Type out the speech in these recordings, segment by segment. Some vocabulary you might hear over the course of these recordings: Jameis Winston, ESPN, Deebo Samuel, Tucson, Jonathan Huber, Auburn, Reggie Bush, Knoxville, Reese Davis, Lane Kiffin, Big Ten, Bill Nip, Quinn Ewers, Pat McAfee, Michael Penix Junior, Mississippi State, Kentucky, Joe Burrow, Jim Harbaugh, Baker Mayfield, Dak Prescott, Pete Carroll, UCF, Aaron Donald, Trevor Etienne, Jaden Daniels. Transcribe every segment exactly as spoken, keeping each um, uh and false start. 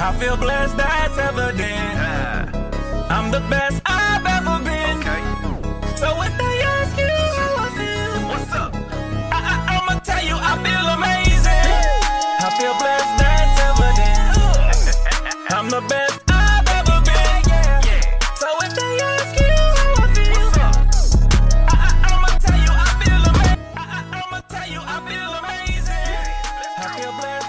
I feel blessed, that's evident. Yeah. I'm the best I've ever been. Okay. So if they ask you how I feel, what's up? I, I, I'ma tell you I feel amazing. I feel blessed, that's evident. Oh. I'm the best I've ever been. Yeah. Yeah. So if they ask you how I feel, what's up? I, I, I'ma tell you I feel amazing. I, I, I'ma tell you I feel amazing. Yeah. I feel blessed.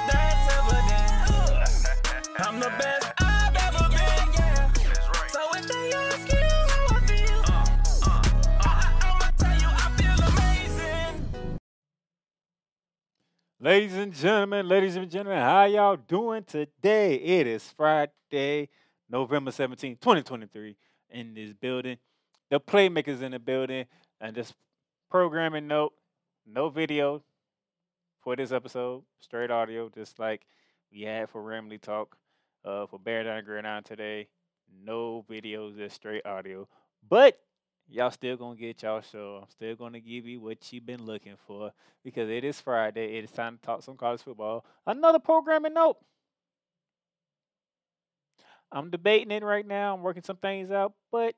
I'm the best I've ever been, yeah. So if they ask you how I feel, I'ma tell you I feel amazing. Ladies and gentlemen, ladies and gentlemen, how y'all doing today? It is Friday, November seventeenth, twenty twenty-three, in this building. The Playmakers in the building. And just programming note, no video for this episode. Straight audio, just like we had for Ramley Talk. Uh, for Bear Down Grand Island today, no videos, just straight audio. But y'all still going to get y'all show. I'm still going to give you what you've been looking for because it is Friday. It is time to talk some college football. Another programming note. I'm debating it right now. I'm working some things out, but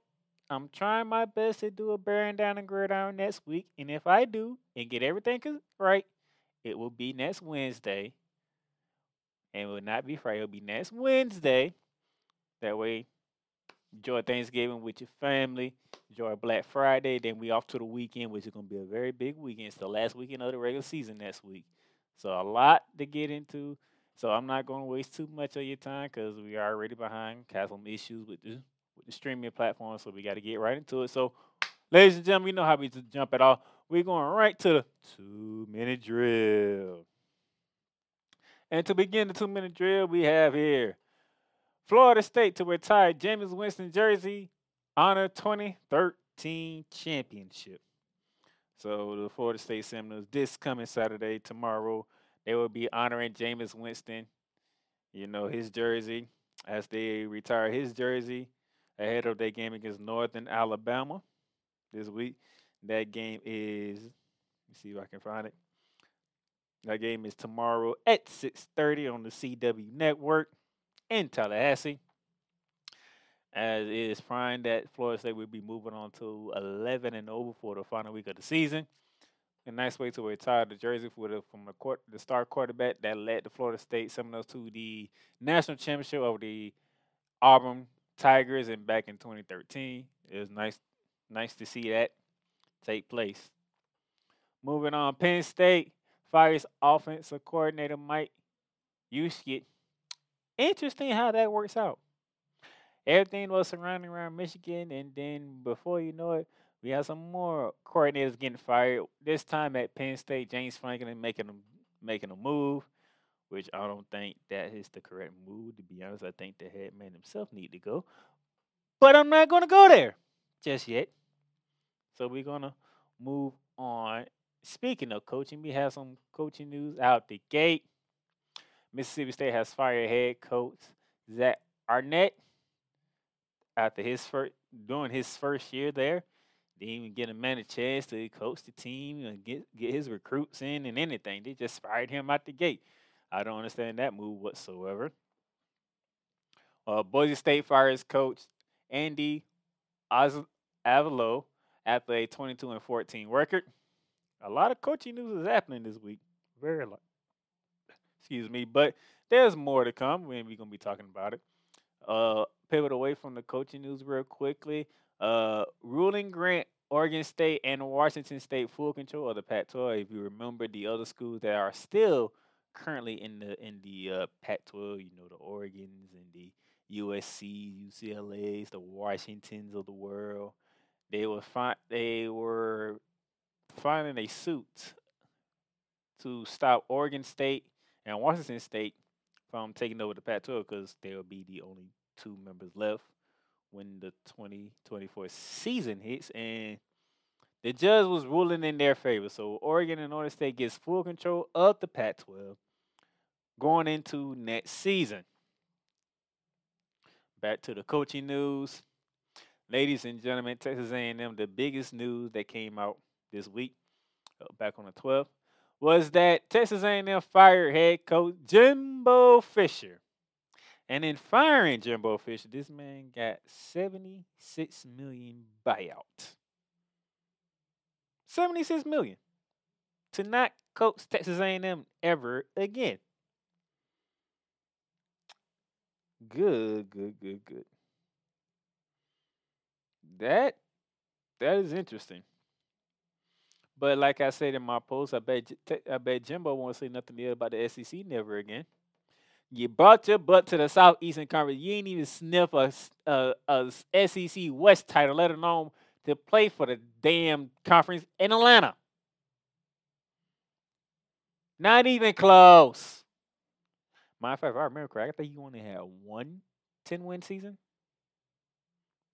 I'm trying my best to do a Bearing Down and Grand Island next week. And if I do and get everything right, it will be next Wednesday. And it will not be Friday. It will be next Wednesday. That way, enjoy Thanksgiving with your family. Enjoy Black Friday. Then we off to the weekend, which is going to be a very big weekend. It's the last weekend of the regular season next week. So a lot to get into. So I'm not going to waste too much of your time because we are already behind. Got some issues with the, with the streaming platform, so we got to get right into it. So, ladies and gentlemen, you know how we just jump it all. We're going right to the two-minute drill. And to begin the two-minute drill, we have here Florida State to retire Jameis Winston jersey, honor twenty thirteen championship. So the Florida State Seminoles this coming Saturday, tomorrow, they will be honoring Jameis Winston, you know, his jersey, as they retire his jersey ahead of their game against Northern Alabama this week. That game is, let me see if I can find it. That game is tomorrow at six thirty on the C W Network in Tallahassee. As it is primed that Florida State will be moving on to eleven and over for the final week of the season. A nice way to retire the jersey for the, from the, court, the star quarterback that led the Florida State Seminoles to the national championship over the Auburn Tigers and back in twenty thirteen. It was nice, nice to see that take place. Moving on, Penn State fires offensive coordinator Mike Yuskit. Interesting how that works out. Everything was surrounding around Michigan, and then before you know it, we have some more coordinators getting fired. This time at Penn State, James Franklin making a, making a move, which I don't think that is the correct move. To be honest, I think the head man himself need to go. But I'm not going to go there just yet. So we're going to move on. Speaking of coaching, we have some coaching news out the gate. Mississippi State has fired head coach Zach Arnett after his first during his first year there. Didn't even get a man a chance to coach the team and get get his recruits in and anything. They just fired him out the gate. I don't understand that move whatsoever. Uh, Boise State fires coach Andy Oz- Avalo after a twenty-two and fourteen record. A lot of coaching news is happening this week. Very lot. Excuse me. But there's more to come when we're going to be talking about it. Uh, pivot away from the coaching news real quickly. Uh, ruling grant Oregon State and Washington State full control of the Pac twelve. If you remember the other schools that are still currently in the in the uh, Pac twelve, you know, the Oregons and the U S C, U C L As, the Washingtons of the world, they were fi- they were filing a suit to stop Oregon State and Washington State from taking over the Pac twelve because they will be the only two members left when the twenty twenty-four season hits. And the judge was ruling in their favor. So Oregon and Oregon State gets full control of the Pac twelve going into next season. Back to the coaching news. Ladies and gentlemen, Texas A and M, the biggest news that came out this week, back on the twelfth, was that Texas A and M fired head coach Jimbo Fisher And in firing Jimbo Fisher, this man got seventy-six million dollars buyout. seventy-six million dollars to not coach Texas A and M ever again. Good, good, good, good. That that is interesting. But like I said in my post, I bet I bet Jimbo won't say nothing else about the S E C never again. You brought your butt to the Southeastern Conference. You ain't even sniff a, a, a S E C West title, let alone to play for the damn conference in Atlanta. Not even close. Matter of fact, if I remember correctly, I think you only had one ten-win season.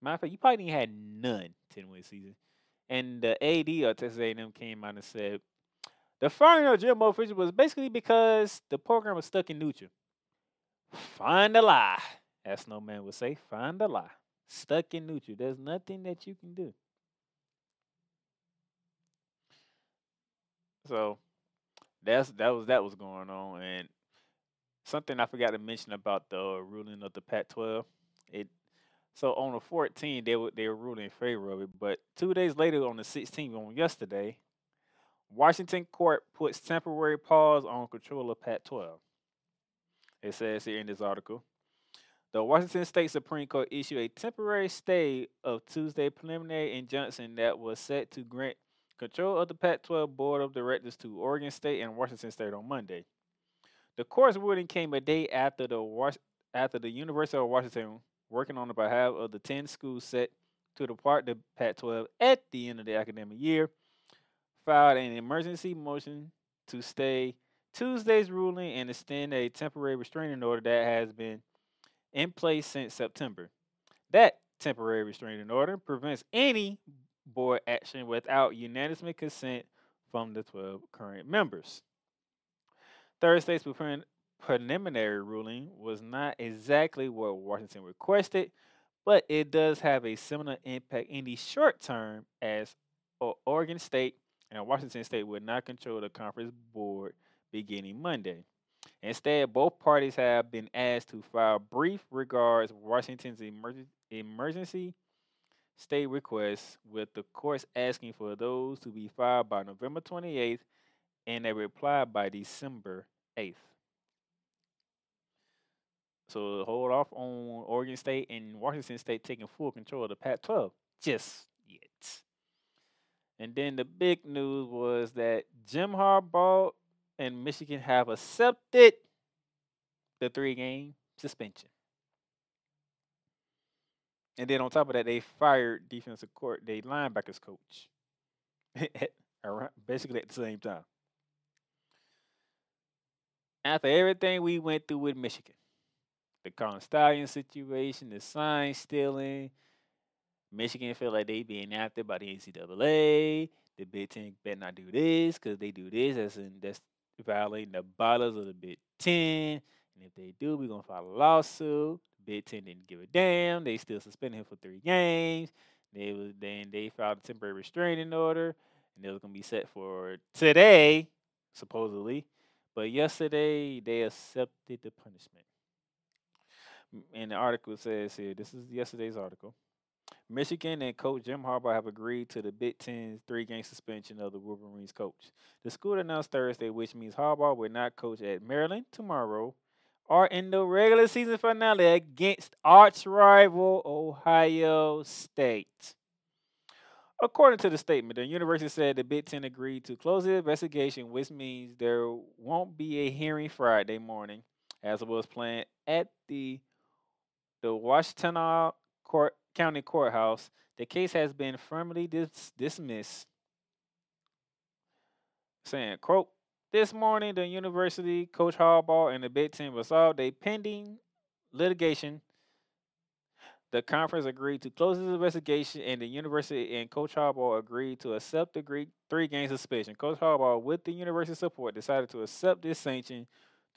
Matter of fact, you probably didn't have none ten-win season. And the A D of Texas A and M came out and said, the firing of Jimbo Fisher was basically because the program was stuck in neutral. Find a lie, as Snowman would say. Find a lie. Stuck in neutral. There's nothing that you can do. So that's that was that was going on, and something I forgot to mention about the ruling of the Pac twelve. It so on the fourteenth they were they were ruling in favor of it, but two days later on the sixteenth, on yesterday, Washington court puts temporary pause on control of Pac twelve. It says here in this article, the Washington State Supreme Court issued a temporary stay of Tuesday preliminary injunction that was set to grant control of the Pac twelve Board of Directors to Oregon State and Washington State on Monday. The court's ruling came a day after the Was- after the University of Washington, working on the behalf of the ten schools set to depart the Pac twelve at the end of the academic year, filed an emergency motion to stay Tuesday's ruling and extend a temporary restraining order that has been in place since September. That temporary restraining order prevents any board action without unanimous consent from the twelve current members. Thursday's preliminary ruling was not exactly what Washington requested, but it does have a similar impact in the short term, as Oregon State and Washington State would not control the conference board beginning Monday. Instead, both parties have been asked to file brief regards Washington's emerg- emergency stay request, with the courts asking for those to be filed by November twenty-eighth and a reply by December eighth. So hold off on Oregon State and Washington State taking full control of the Pac twelve just yet. And then the big news was that Jim Harbaugh and Michigan have accepted the three-game suspension. And then on top of that, they fired defensive court, they linebackers coach, basically at the same time. After everything we went through with Michigan, the Colin Stallion situation, the sign stealing, Michigan feel like they being after by the N C double A. The Big Ten better not do this, because they do this, that's in, that's violating the bylaws of the Big Ten. And if they do, we're going to file a lawsuit. Big Ten didn't give a damn. They still suspended him for three games. They was then they filed a temporary restraining order, and it was gonna be set for today, supposedly. But yesterday they accepted the punishment. And the article says here, this is yesterday's article. Michigan and coach Jim Harbaugh have agreed to the Big Ten's three-game suspension of the Wolverines coach. The school announced Thursday, which means Harbaugh will not coach at Maryland tomorrow, are in the regular season finale against arch rival Ohio State. According to the statement, the university said the Big Ten agreed to close the investigation, which means there won't be a hearing Friday morning, as it was planned at the the Washtenaw Court, County Courthouse. The case has been firmly dis- dismissed, saying, quote, this morning, the university, Coach Harbaugh, and the Big Ten resolved a pending litigation. The conference agreed to close this investigation, and the university and Coach Harbaugh agreed to accept the three-game suspension. Coach Harbaugh, with the university's support, decided to accept this sanction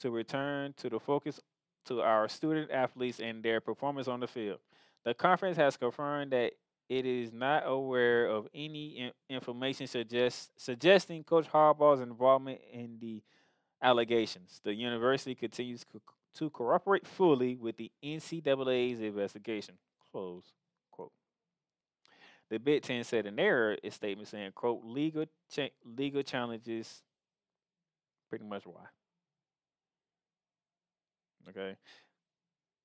to return to the focus to our student athletes and their performance on the field. The conference has confirmed that it is not aware of any information suggest, suggesting Coach Harbaugh's involvement in the allegations. The university continues to cooperate fully with the N C A A's investigation, close quote. The Big Ten said in their statement saying, quote, legal, cha- legal challenges, pretty much why. Okay.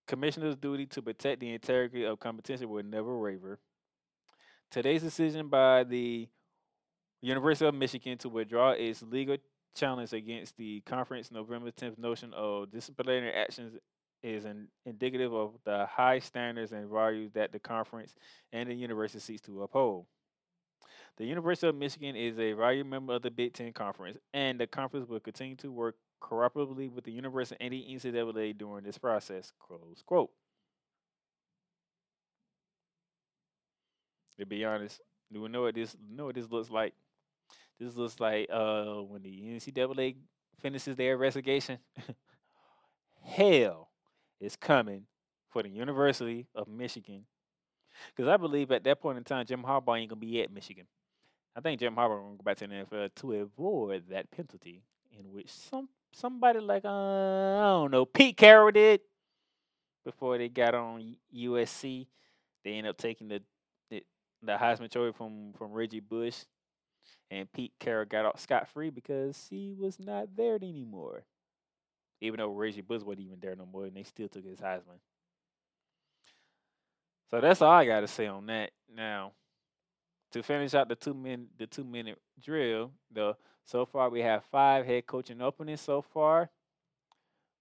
Commissioner's duty to protect the integrity of competition will never waver. Today's decision by the University of Michigan to withdraw its legal challenge against the conference November tenth notion of disciplinary actions is an indicative of the high standards and values that the conference and the university seeks to uphold. The University of Michigan is a valued member of the Big Ten Conference, and the conference will continue to work cooperatively with the university and the N C A A during this process, close quote. To be honest, do we know what this know what this looks like? This looks like uh, when the N C A A finishes their investigation, hell is coming for the University of Michigan. Because I believe at that point in time, Jim Harbaugh ain't going to be at Michigan. I think Jim Harbaugh going to go back to the N F L to avoid that penalty in which some somebody like, uh, I don't know, Pete Carroll did before they got on U S C. They ended up taking the, the, the Heisman Trophy from, from Reggie Bush. And Pete Carroll got out scot-free because he was not there anymore. Even though Reggie Bush wasn't even there no more, and they still took his Heisman. So that's all I got to say on that. Now, to finish out the two-minute the two-minute drill, the so far we have five head coaching openings so far.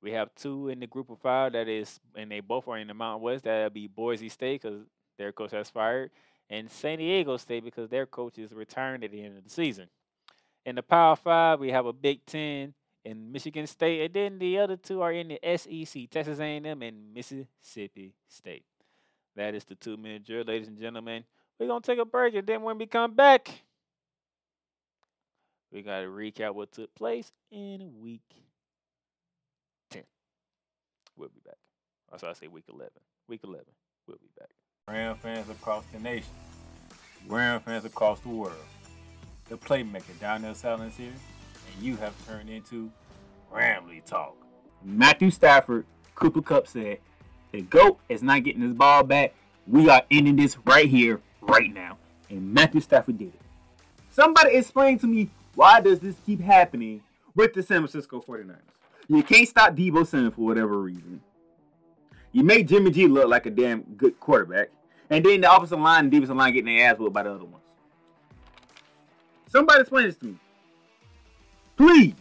We have two in the group of five, that is, and they both are in the Mountain West. That'll be Boise State because their coach has fired, and San Diego State because their coach is retiring at the end of the season. In the Power Five, we have a Big Ten and Michigan State, and then the other two are in the S E C, Texas A and M and Mississippi State. That is the two-minute drill, ladies and gentlemen. We're going to take a break, and then when we come back, we got to recap what took place in Week ten. We'll be back. That's why I say Week eleven. Week eleven, we'll be back. Ram fans across the nation, Ram fans across the world, the playmaker Donnell Salins here, and you have turned into Ramley Talk. Matthew Stafford, Cooper Kupp said, the GOAT is not getting his ball back. We are ending this right here, right now. And Matthew Stafford did it. Somebody explain to me, why does this keep happening with the San Francisco forty-niners? You can't stop Deebo Samuel for whatever reason. You make Jimmy G look like a damn good quarterback. And then the offensive line and defensive line getting their ass whooped by the other ones. Somebody explain this to me, please.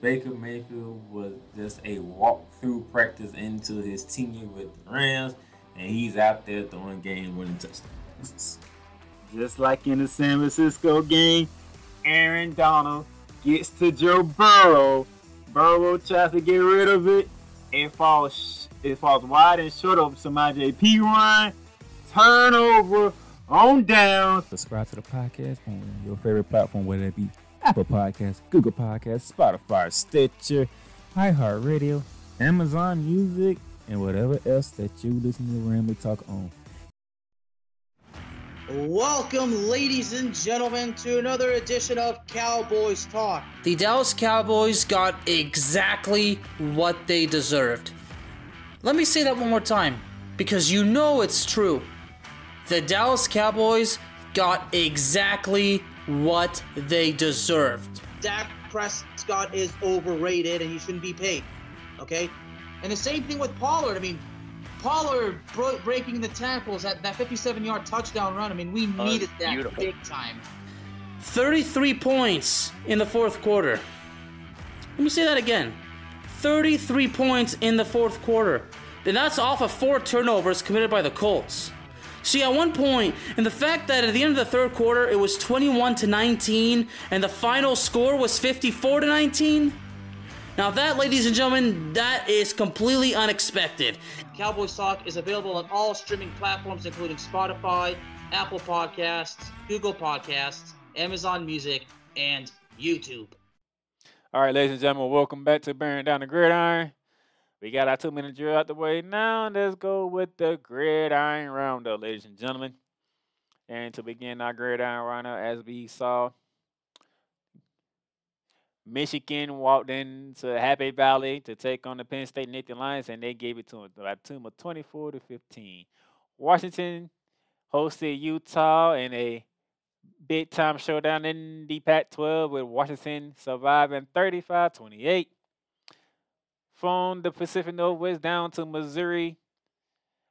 Baker Mayfield was just a walk-through practice into his tenure with the Rams. And he's out there throwing game-winning touchdowns. Just like in the San Francisco game, Aaron Donald gets to Joe Burrow. Burrow tries to get rid of it. It falls it falls wide and short of Samaje Perine. Turnover on down. Subscribe to the podcast on your favorite platform, whether it be Apple Podcasts, Google Podcasts, Spotify, Stitcher, iHeartRadio, Amazon Music, and whatever else that you listen to Ramblin' Talk on. Welcome, ladies and gentlemen, to another edition of Cowboys Talk. The Dallas Cowboys got exactly what they deserved. Let me say that one more time, because you know it's true. The Dallas Cowboys got exactly what they deserved. Dak Prescott is overrated and he shouldn't be paid, okay? And the same thing with Pollard. I mean, Pollard bro- breaking the tackles at that fifty-seven-yard touchdown run. I mean, we needed oh, that beautiful. Big time. thirty-three points in the fourth quarter. Let me say that again. thirty-three points in the fourth quarter. And that's off of four turnovers committed by the Colts. See, at one point, and the fact that at the end of the third quarter, it was twenty-one to nineteen, and the final score was fifty-four to nineteen. Now that, ladies and gentlemen, that is completely unexpected. Cowboys Talk is available on all streaming platforms, including Spotify, Apple Podcasts, Google Podcasts, Amazon Music, and YouTube. All right, ladies and gentlemen, welcome back to Bearing Down the Gridiron. We got our two-minute drill out the way now. Let's go with the Gridiron Roundup, ladies and gentlemen. And to begin our Gridiron Roundup, as we saw, Michigan walked into Happy Valley to take on the Penn State Nittany Lions, and they gave it to them by a team of twenty-four to fifteen. Washington hosted Utah in a big-time showdown in the Pac twelve, with Washington surviving thirty-five twenty-eight. From the Pacific Northwest down to Missouri,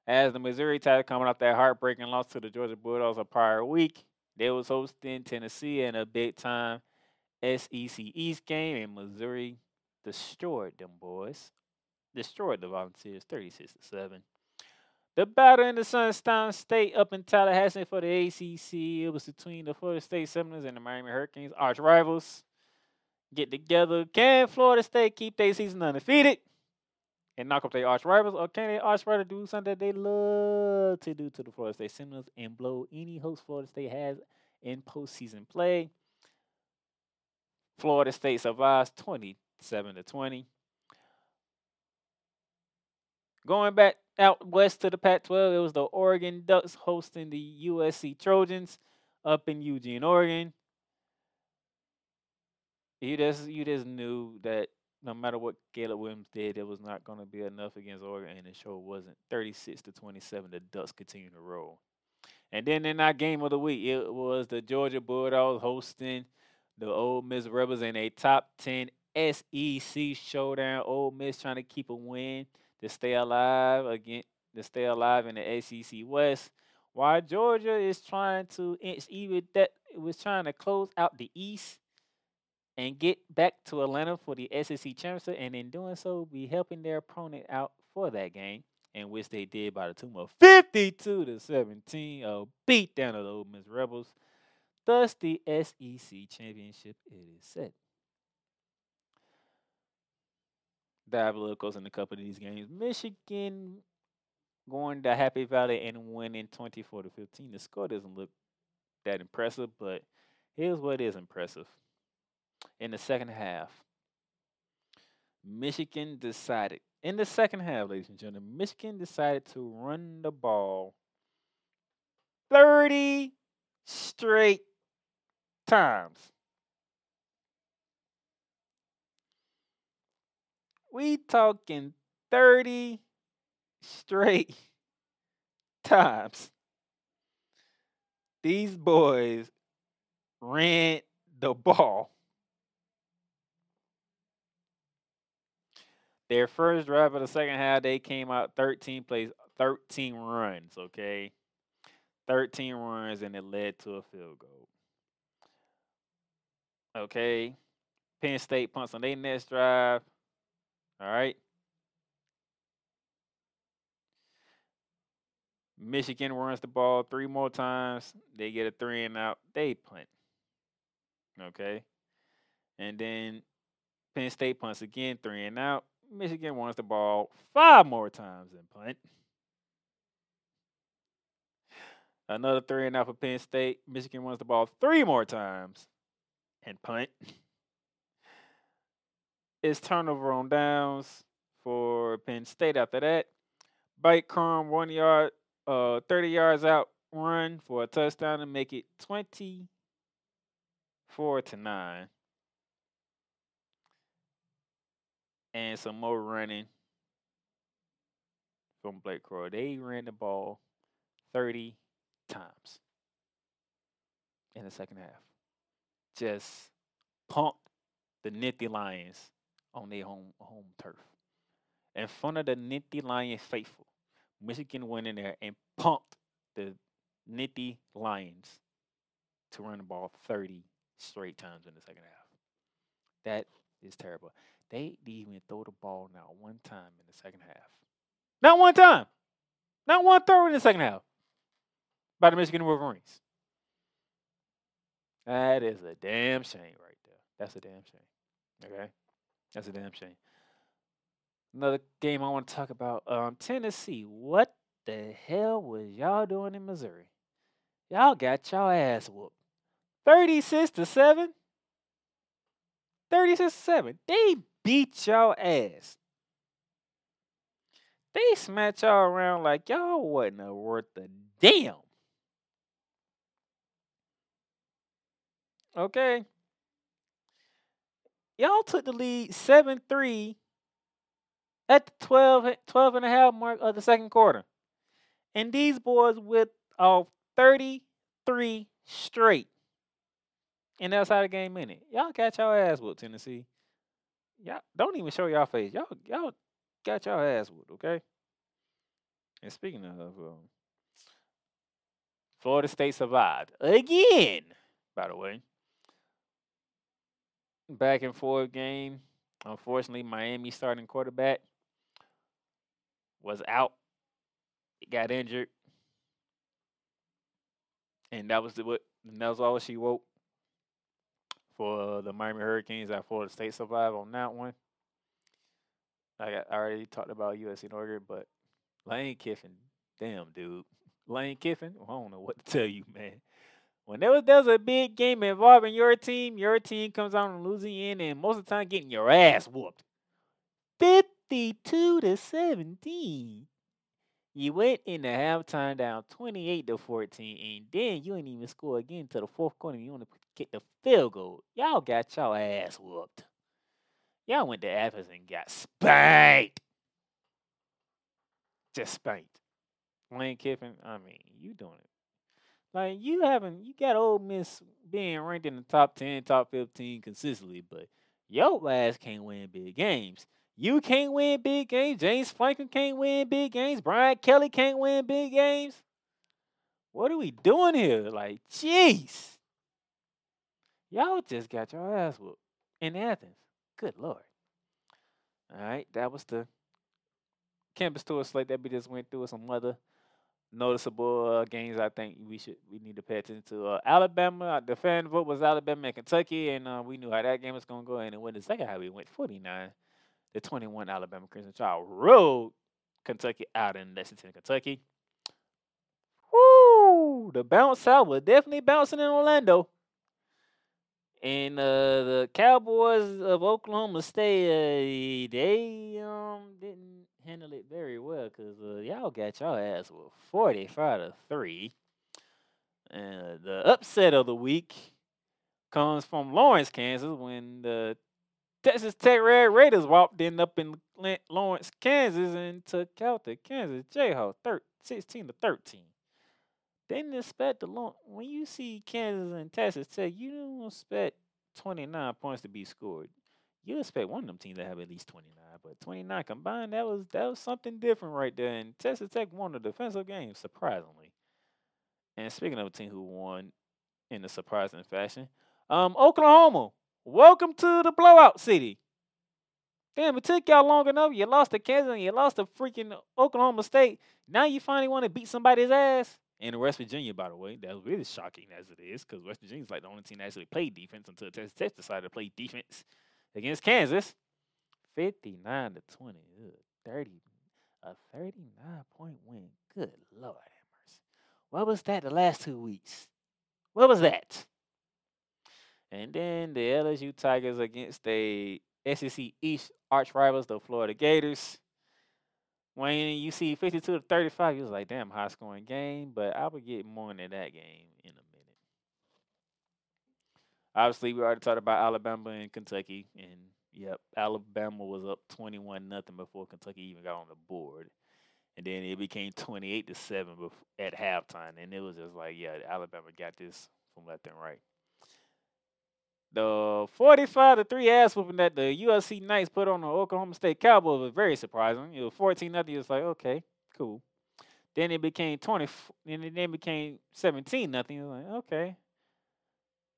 as the Missouri Tigers coming off that heartbreaking loss to the Georgia Bulldogs a prior week. They was hosting Tennessee in a big-time S E C East game, and Missouri destroyed them boys. Destroyed the Volunteers thirty-six to seven. The battle in the Sunshine State up in Tallahassee for the A C C. It was between the Florida State Seminoles and the Miami Hurricanes, arch rivals. Get together. Can Florida State keep their season undefeated and knock up their arch rivals, or can their arch rivals do something that they love to do to the Florida State Seminoles and blow any host Florida State has in postseason play? Florida State survives twenty-seven to twenty. Going back out west to the Pac twelve, it was the Oregon Ducks hosting the U S C Trojans up in Eugene, Oregon. You just you just knew that no matter what Caleb Williams did, it was not going to be enough against Oregon, and it sure wasn't. thirty-six to twenty-seven, the Ducks continue to roll. And then in our game of the week, it was the Georgia Bulldogs hosting the Ole Miss Rebels in a top ten S E C showdown. Ole Miss trying to keep a win to stay alive again, to stay alive in the S E C West, while Georgia is trying to inch even that was trying to close out the East and get back to Atlanta for the S E C championship, and in doing so, be helping their opponent out for that game, in which they did by the tune of fifty-two to seventeen, a beatdown of the Ole Miss Rebels. Thus, the S E C championship is set. Dive a little closer in a couple of these games. Michigan going to Happy Valley and winning twenty-four to fifteen. The score doesn't look that impressive, but here's what is impressive. In the second half, Michigan decided, in the second half, ladies and gentlemen, Michigan decided to run the ball thirty straight times. We talking thirty straight times. These boys ran the ball. Their first drive of the second half, they came out thirteen plays, thirteen runs, okay? thirteen runs, and it led to a field goal. Okay? Penn State punts on their next drive. All right? Michigan runs the ball three more times. They get a three and out. They punt. Okay? And then Penn State punts again, three and out. Michigan wants the ball five more times and punt. Another three and out for Penn State. Michigan wants the ball three more times and punt. It's turnover on downs for Penn State after that. Bite Crum, one yard, uh, thirty yards out run for a touchdown and make it twenty-four to nine. And some more running from Blake Crow. They ran the ball thirty times in the second half. Just pumped the Nittany Lions on their home home turf. In front of the Nittany Lions faithful, Michigan went in there and pumped the Nittany Lions to run the ball thirty straight times in the second half. That is terrible. They didn't even throw the ball not one time in the second half. Not one time. Not one throw in the second half by the Michigan Wolverines. That is a damn shame right there. That's a damn shame. Okay? That's a damn shame. Another game I want to talk about. Um, Tennessee. What the hell was y'all doing in Missouri? Y'all got y'all ass whooped. thirty-six to seven? thirty-six to seven. They beat y'all ass. They smacked y'all around like y'all wasn't worth a damn. Okay. y'all took the lead seven three at the twelve, twelve and a half mark of the second quarter. And these boys with off thirty-three straight. And that's how the game ended. Y'all got y'all ass whooped, Tennessee. Y'all don't even show y'all face. Y'all y'all got y'all ass whooped, okay? And speaking of, um, Florida State survived again, by the way. Back and forth game. Unfortunately, Miami starting quarterback was out. He got injured. And that was the what that was all she wrote for the Miami Hurricanes at Florida State survived on that one. Like I already talked about U S C and Oregon, but Lane Kiffin, damn dude. Lane Kiffin, well, I don't know what to tell you, man. When there was, there was a big game involving your team, your team comes out and losing in, and most of the time getting your ass whooped. fifty-two to seventeen. You went in the halftime down twenty-eight to fourteen, and then you ain't even score again until the fourth quarter. You want to get the field goal. Y'all got y'all ass whooped. Y'all went to Athens and got spanked. Just spanked. Lane Kiffin, I mean, you doing it. Like, you haven't, you got Ole Miss being ranked in the top ten, top fifteen consistently, but your ass can't win big games. You can't win big games. James Franklin can't win big games. Brian Kelly can't win big games. What are we doing here? Like, jeez. Y'all just got your ass whooped in Athens. Good Lord. All right, that was the campus tour slate that we just went through with some other noticeable uh, games I think we should we need to pay attention to. Uh, Alabama, the fan vote was Alabama and Kentucky, and uh, we knew how that game was going to go, and it went the second half. We went forty-nine. The twenty-one Alabama Crimson Tide rode Kentucky out in Lexington, Kentucky. Woo! The bounce out was definitely bouncing in Orlando. And uh, the Cowboys of Oklahoma State, uh, they um didn't handle it very well because uh, y'all got y'all ass with forty-five to three. And the upset of the week comes from Lawrence, Kansas, when the Texas Tech Red Raiders walked in up in Lawrence, Kansas, and took out the Kansas Jayhawks sixteen to thirteen. They didn't expect the long. When you see Kansas and Texas Tech, you don't expect twenty-nine points to be scored. You expect one of them teams to have at least twenty-nine, but twenty-nine combined, that was that was something different right there. And Texas Tech won the defensive game, surprisingly. And speaking of a team who won in a surprising fashion, um, Oklahoma. Welcome to the blowout city. Damn, it took y'all long enough. You lost to Kansas and you lost to freaking Oklahoma State. Now you finally want to beat somebody's ass. And West Virginia, by the way, that was really shocking as it is because West Virginia's like the only team that actually played defense until Texas Tech decided to play defense against Kansas. fifty-nine to twenty. Ugh, thirty. A thirty-nine point win. Good Lord have mercy. What was that the last two weeks? What was that? And then the L S U Tigers against the S E C East arch rivals, the Florida Gators. When you see fifty-two to thirty-five, you was like, damn, high scoring game. But I would get more into that game in a minute. Obviously, we already talked about Alabama and Kentucky. And, yep, Alabama was up twenty-one nothing before Kentucky even got on the board. And then it became twenty-eight to seven at halftime. And it was just like, yeah, Alabama got this from left and right. The forty-five to three ass whooping that the U S C Knights put on the Oklahoma State Cowboys was very surprising. It was fourteen nothing. It was like, okay, cool. Then it became twenty, and then it became seventeen nothing. It was like, okay.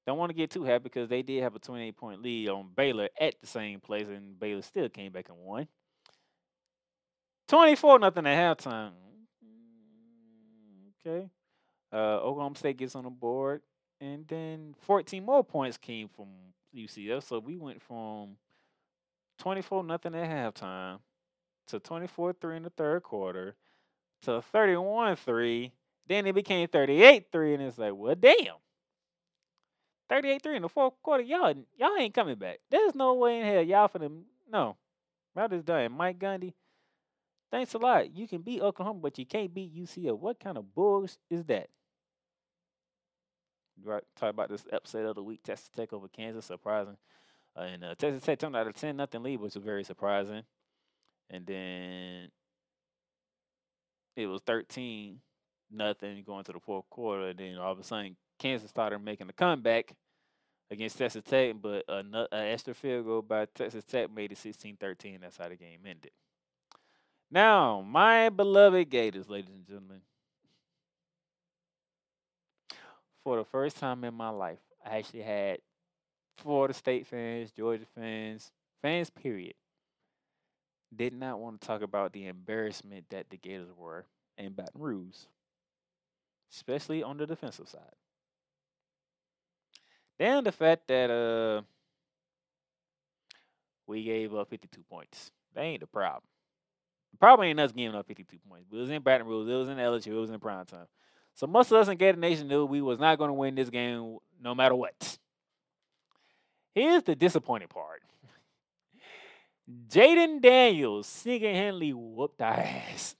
Don't want to get too happy because they did have a twenty-eight point lead on Baylor at the same place, and Baylor still came back and won. twenty-four nothing at halftime. Okay. Uh, Oklahoma State gets on the board. And then fourteen more points came from U C F. So we went from twenty-four nothing at halftime to twenty-four three in the third quarter to thirty-one three. Then it became thirty-eight three. And it's like, well, damn. thirty-eight three in the fourth quarter. Y'all y'all ain't coming back. There's no way in hell y'all finna. No. That is done. Mike Gundy, thanks a lot. You can beat Oklahoma, but you can't beat U C F. What kind of bullshit is that? Right, talk about this upset of the week, Texas Tech over Kansas, surprising. Uh, and uh, Texas Tech turned out a ten nothing lead, which was very surprising. And then it was thirteen nothing going to the fourth quarter. And then all of a sudden, Kansas started making a comeback against Texas Tech, but an extra field goal by Texas Tech made it sixteen thirteen. That's how the game ended. Now, my beloved Gators, ladies and gentlemen. For the first time in my life, I actually had Florida State fans, Georgia fans, fans period, did not want to talk about the embarrassment that the Gators were in Baton Rouge, especially on the defensive side. And the fact that uh, we gave up fifty-two points. That ain't the problem. The problem ain't us giving up fifty-two points. It was in Baton Rouge. It was in L S U. It was in primetime. So most of us in Gator Nation knew we was not going to win this game no matter what. Here's the disappointing part. Jaden Daniels single-handedly whooped our ass.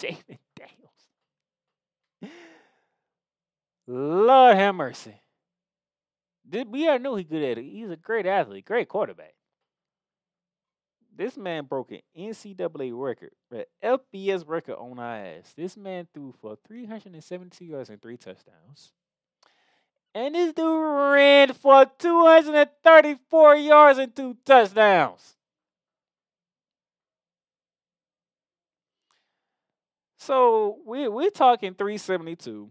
Jaden Daniels. Lord have mercy. We already knew he good at it. He's a great athlete, great quarterback. This man broke an N C double A record, an F B S record on our ass. This man threw for three hundred seventy-two yards and three touchdowns. And this dude ran for two hundred thirty-four yards and two touchdowns. So we, we're talking three seventy-two.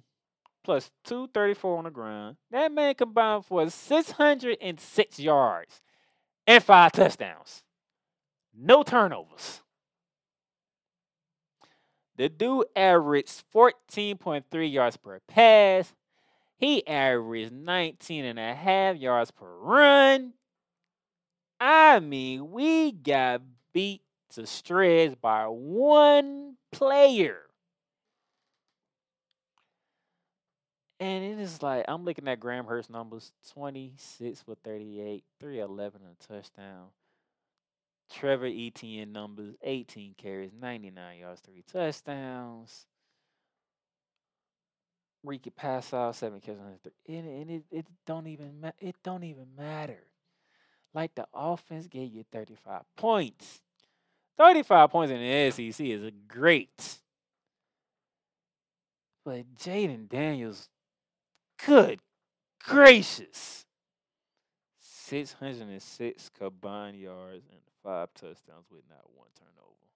Plus two thirty-four on the ground. That man combined for six hundred six yards and five touchdowns. No turnovers. The dude averaged fourteen point three yards per pass. He averaged nineteen and a half yards per run. I mean, we got beat to shreds by one player. And it is like, I'm looking at Graham Hurst's numbers, twenty-six for thirty-eight, three eleven and a touchdown. Trevor Etienne numbers, eighteen carries, ninety-nine yards, three touchdowns. Ricky Passau, seven carries, one hundred three. And, and it, it, don't even ma- it don't even matter. Like, the offense gave you thirty-five points. thirty-five points in the S E C is great. But Jaden Daniels, good gracious. six hundred six combined yards and five touchdowns with not one turnover.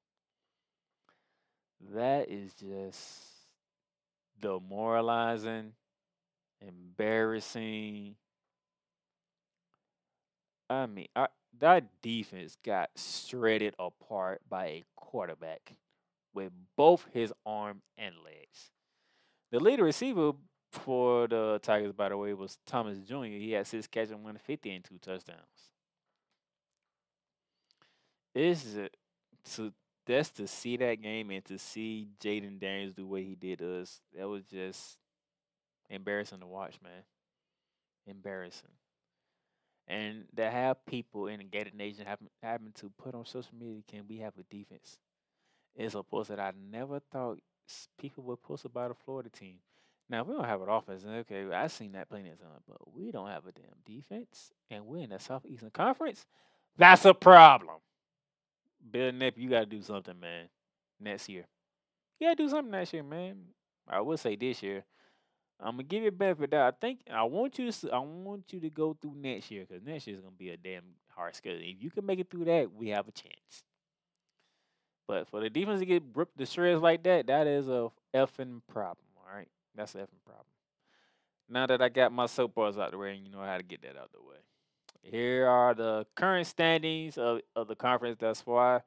That is just demoralizing, embarrassing. I mean, our, that defense got shredded apart by a quarterback with both his arm and legs. The lead receiver for the Tigers, by the way, was Thomas Junior He had six catches, one hundred fifty, and two touchdowns. It's a, to, that's to see that game and to see Jaden Daniels do what he did to us. That was just embarrassing to watch, man. Embarrassing. And to have people in the Gator Nation having, having to put on social media, can we have a defense? It's a post that I never thought people would post about a Florida team. Now, we don't have an offense. Okay, I've seen that plenty of times, but we don't have a damn defense, and we're in the Southeastern Conference. That's a problem. Bill Nip, you got to do something, man, next year. You got to do something next year, man. I would say this year. I'm going to give you a benefit. I think I want you to I want you to go through next year, because next year is going to be a damn hard schedule. If you can make it through that, we have a chance. But for the defense to get ripped to shreds like that, that is a effing problem, all right? That's an effing problem. Now that I got my soapbox out the way, and you know how to get that out the way. Here are the current standings of, of the conference thus far.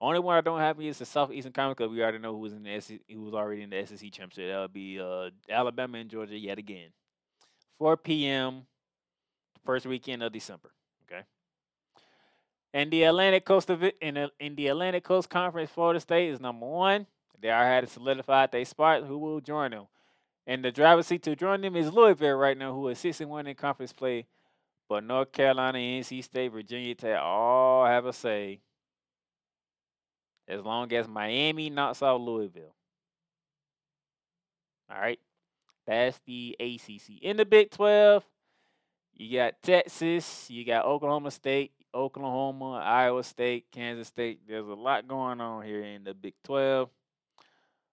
Only one I don't have is the Southeastern Conference, because we already know who was in the S E C, who was already in the S E C championship. That would be uh, Alabama and Georgia yet again. four p.m., first weekend of December, okay? And the Atlantic Coast of it, in, the, in the Atlantic Coast Conference, Florida State is number one. They already solidified their spot. Who will join them? And the driver's seat to join them is Louisville right now, who is six and one in conference play. But North Carolina, N C State, Virginia Tech all have a say. As long as Miami knocks out Louisville. All right, that's the A C C. In the Big twelve. You got Texas, you got Oklahoma State, Oklahoma, Iowa State, Kansas State. There's a lot going on here in the Big twelve.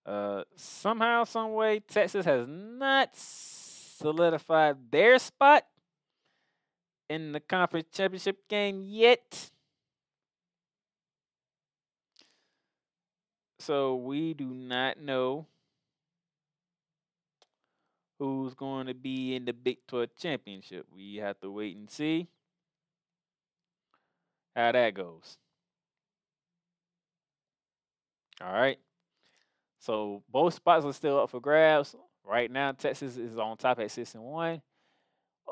Uh, somehow, some way, Texas has not solidified their spot in the conference championship game yet. So we do not know who's going to be in the Big twelve championship. We have to wait and see how that goes. All right. So both spots are still up for grabs. Right now, Texas is on top at six and one.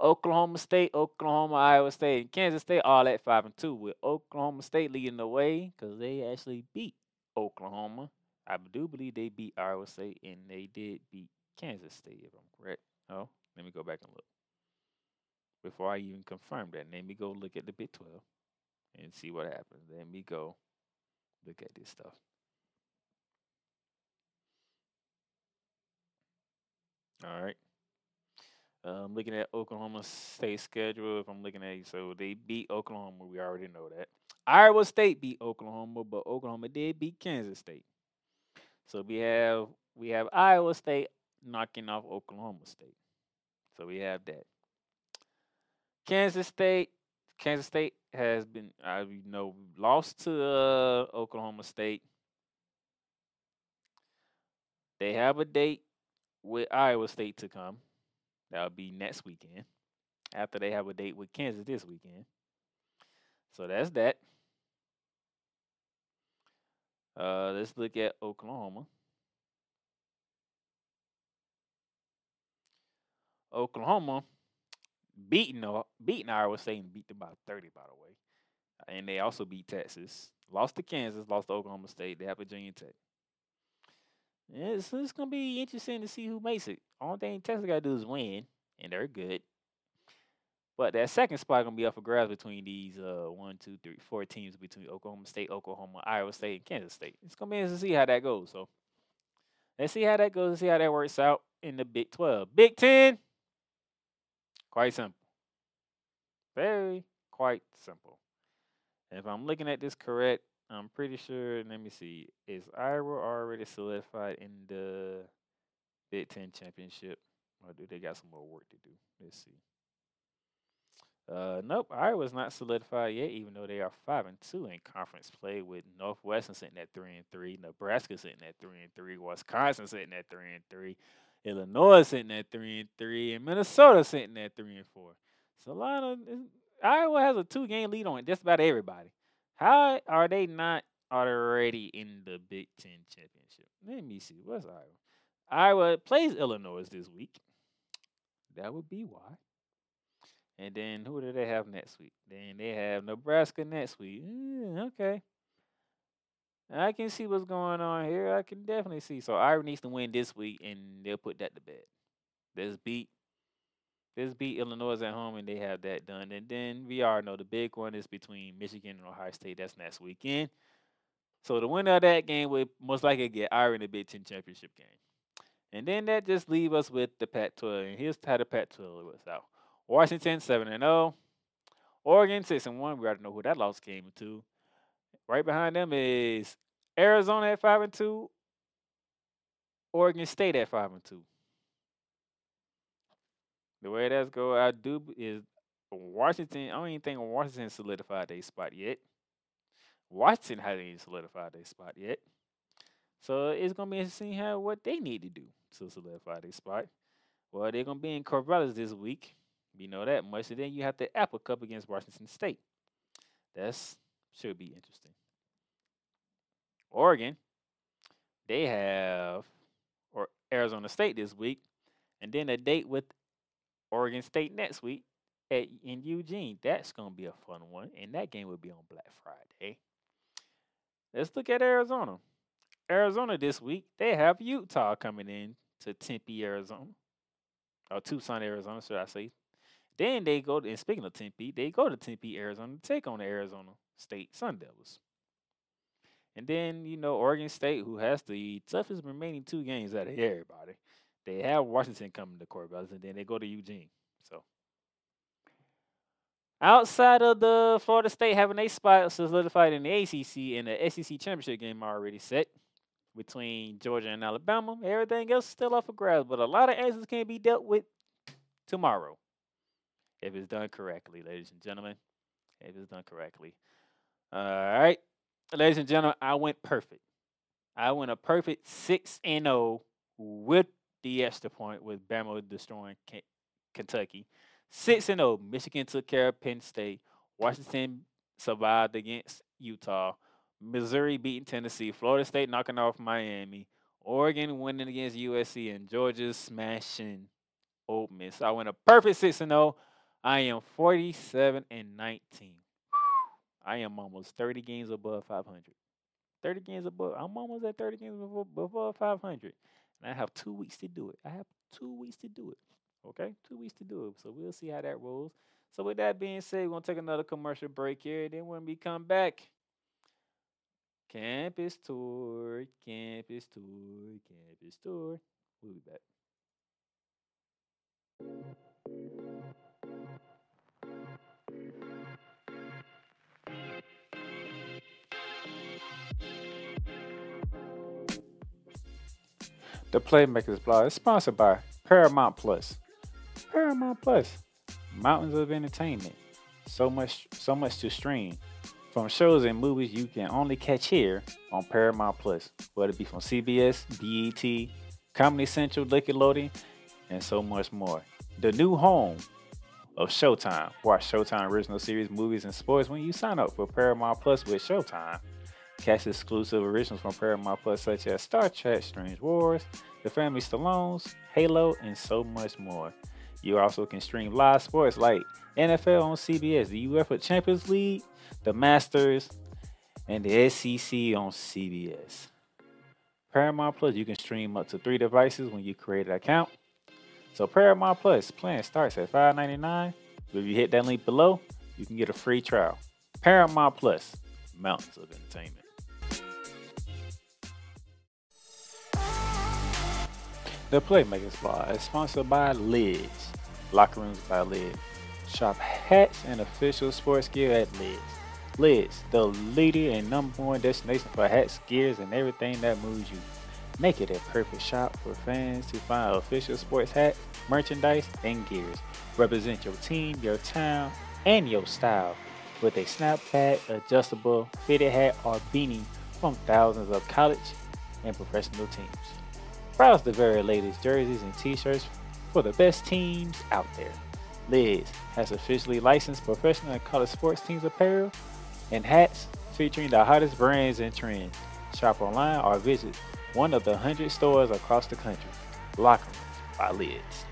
Oklahoma State, Oklahoma, Iowa State, and Kansas State all at five and two. With Oklahoma State leading the way because they actually beat Oklahoma. I do believe they beat Iowa State and they did beat Kansas State, if I'm correct. Oh, let me go back and look. Before I even confirm that, let me go look at the Big twelve and see what happens. Let me go look at this stuff. All right. I'm um, looking at Oklahoma State's schedule. If I'm looking at it, so they beat Oklahoma. We already know that. Iowa State beat Oklahoma, but Oklahoma did beat Kansas State. So we have we have Iowa State knocking off Oklahoma State. So we have that. Kansas State. Kansas State has been, I you know, lost to uh, Oklahoma State. They have a date with Iowa State to come. That'll be next weekend. After they have a date with Kansas this weekend. So that's that. Uh, let's look at Oklahoma. Oklahoma beating beating Iowa State and beat them by thirty, by the way. And they also beat Texas. Lost to Kansas, lost to Oklahoma State. They have Virginia Tech. Yeah, so it's going to be interesting to see who makes it. Only thing Texas got to do is win, and they're good. But that second spot going to be up for grabs between these uh, one, two, three, four teams between Oklahoma State, Oklahoma, Iowa State, and Kansas State. It's going to be interesting to see how that goes. So let's see how that goes and see how that works out in the Big twelve. Big ten, quite simple. Very, quite simple. And if I'm looking at this correct, I'm pretty sure, let me see, is Iowa already solidified in the Big Ten Championship? Or do they got some more work to do? Let's see. Uh, nope, Iowa's not solidified yet, even though they are five and two in conference play with Northwestern sitting at three and three, Nebraska sitting at three and three, Wisconsin sitting at three and three, Illinois sitting at three and three, and Minnesota sitting at three and four. So a lot of Iowa has a two game lead on just about everybody. How are they not already in the Big Ten Championship? Let me see. What's Iowa? Iowa plays Illinois this week. That would be why. And then who do they have next week? Then they have Nebraska next week. Mm, okay. I can see what's going on here. I can definitely see. So Iowa needs to win this week, and they'll put that to bed. Let's beat. This beat Illinois at home, and they have that done. And then we all know the big one is between Michigan and Ohio State. That's next weekend. So the winner of that game would most likely get Iowa in the Big Ten Championship game. And then that just leaves us with the Pac twelve. And here's how the Pac twelve works out. Washington, seven and oh. Oregon, six and one. We already know who that loss came to. Right behind them is Arizona at five and two. Oregon State at five and two. The way that's go, I do is Washington. I don't even think Washington solidified their spot yet. Washington hasn't even solidified their spot yet. So it's gonna be interesting how what they need to do to solidify their spot. Well, they're gonna be in Corvallis this week. We know that much. And then you have the Apple Cup against Washington State. That's should be interesting. Oregon, they have or Arizona State this week, and then a date with Oregon State next week at in Eugene. That's going to be a fun one, and that game will be on Black Friday. Let's look at Arizona. Arizona this week, they have Utah coming in to Tempe, Arizona, or Tucson, Arizona, should I say. Then they go to, and speaking of Tempe, they go to Tempe, Arizona to take on the Arizona State Sun Devils. And then, you know, Oregon State, who has the toughest remaining two games out of everybody. They have Washington coming to Corvallis, and then they go to Eugene. So Outside of the Florida State having their spot solidified in the A C C and the S E C championship game already set between Georgia and Alabama, everything else is still off of grabs. But a lot of answers can be dealt with tomorrow if it's done correctly, ladies and gentlemen. If it's done correctly. All right. Ladies and gentlemen, I went perfect. I went a perfect six and oh with the extra point with Bama destroying K- Kentucky. six and oh, Michigan took care of Penn State. Washington survived against Utah. Missouri beating Tennessee. Florida State knocking off Miami. Oregon winning against U S C. And Georgia smashing Ole Miss. So I went a perfect six and oh. I am forty-seven and nineteen. I am almost thirty games above five hundred. thirty games above. I'm almost at thirty games above five hundred. And I have two weeks to do it. I have two weeks to do it. Okay, two weeks to do it. So we'll see how that rolls. So with that being said, we're going to take another commercial break here. Then when we come back, campus tour, campus tour, campus tour. We'll be back. The Playmakers Blog is sponsored by Paramount Plus. Paramount Plus, mountains of entertainment. So much, so much to stream. From shows and movies you can only catch here on Paramount Plus, whether it be from C B S, B E T, Comedy Central, Nickelodeon, and so much more. The new home of Showtime. Watch Showtime original series, movies, and sports when you sign up for Paramount Plus with Showtime. Catch exclusive originals from Paramount Plus such as Star Trek, Strange Wars, The Family Stallones, Halo, and so much more. You also can stream live sports like N F L on C B S, the UEFA Champions League, the Masters, and the S E C on C B S. Paramount Plus, you can stream up to three devices when you create an account. So Paramount Plus plan starts at five dollars and ninety-nine cents. If you hit that link below, you can get a free trial. Paramount Plus, mountains of entertainment. The Playmakers Blog is sponsored by Lids. Locker Rooms by Lids. Shop hats and official sports gear at Lids. Lids, the leader and number one destination for hats, gears, and everything that moves you. Make it a perfect shop for fans to find official sports hats, merchandise, and gears. Represent your team, your town, and your style with a snapback, adjustable, fitted hat, or beanie from thousands of college and professional teams. Browse the very latest jerseys and t-shirts for the best teams out there. Lids has officially licensed professional and college sports teams apparel and hats featuring the hottest brands and trends. Shop online or visit one of the one hundred stores across the country. Locker Rooms by Lids.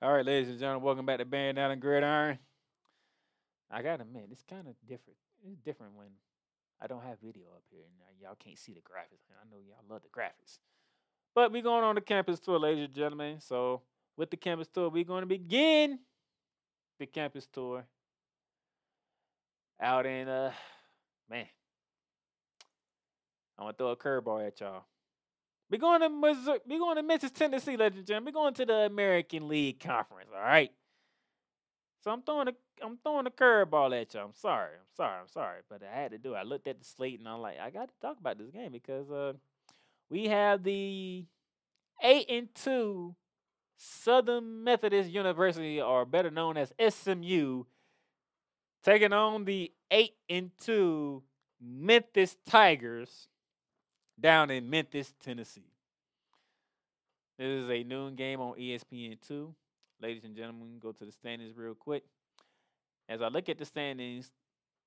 All right, ladies and gentlemen, welcome back to Bandana and Gridiron. I got to admit, it's kind of different. It's different when I don't have video up here, and y'all can't see the graphics. I know y'all love the graphics. But we're going on the campus tour, ladies and gentlemen. So with the campus tour, we're going to begin the campus tour out in, uh, man, I'm going to throw a curveball at y'all. We're going to Missouri, we're going to Memphis, Tennessee, ladies and gentlemen. We're going to the American League Conference, all right? So I'm throwing a I'm throwing a curveball at y'all. I'm sorry. I'm sorry. I'm sorry. But I had to do it. I looked at the slate and I'm like, I got to talk about this game because uh, we have the eight and two Southern Methodist University, or better known as S M U, taking on the eight and two Memphis Tigers down in Memphis, Tennessee. This is a noon game on E S P N two. Ladies and gentlemen, go to the standings real quick. As I look at the standings,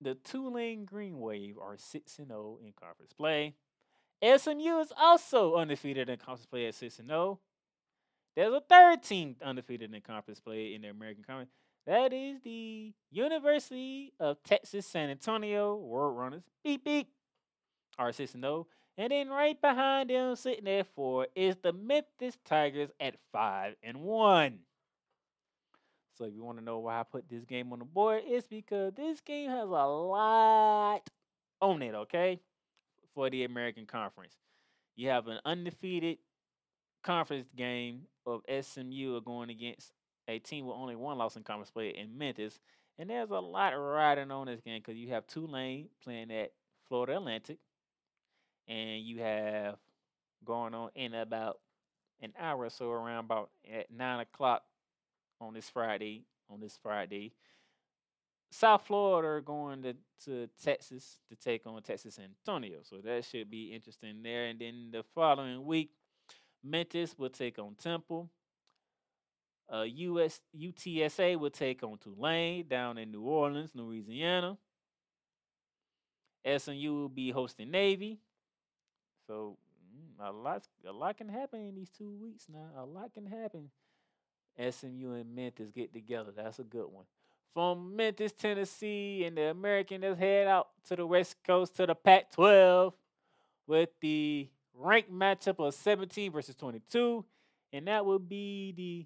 the Tulane Green Wave are six and oh in conference play. S M U is also undefeated in conference play at six and oh. There's a third team undefeated in conference play in the American Conference. That is the University of Texas San Antonio World Runners, beep, beep, are six and oh. And then right behind them, sitting at four, is the Memphis Tigers at five and one. So if you want to know why I put this game on the board, it's because this game has a lot on it, okay, for the American Conference. You have an undefeated conference game of S M U going against a team with only one loss in conference play in Memphis. And there's a lot riding on this game because you have Tulane playing at Florida Atlantic, and you have going on in about an hour or so, around about at nine o'clock on this Friday, on this Friday, South Florida going to, to Texas to take on Texas Antonio. So that should be interesting there. And then the following week, Memphis will take on Temple. Uh, U S U T S A will take on Tulane down in New Orleans, Louisiana. S M U will be hosting Navy. So a lot, a lot can happen in these two weeks now. A lot can happen. S M U and Memphis get together. That's a good one. From Memphis, Tennessee, and the American, let's head out to the West Coast to the Pac twelve with the ranked matchup of seventeen versus twenty-two. And that will be the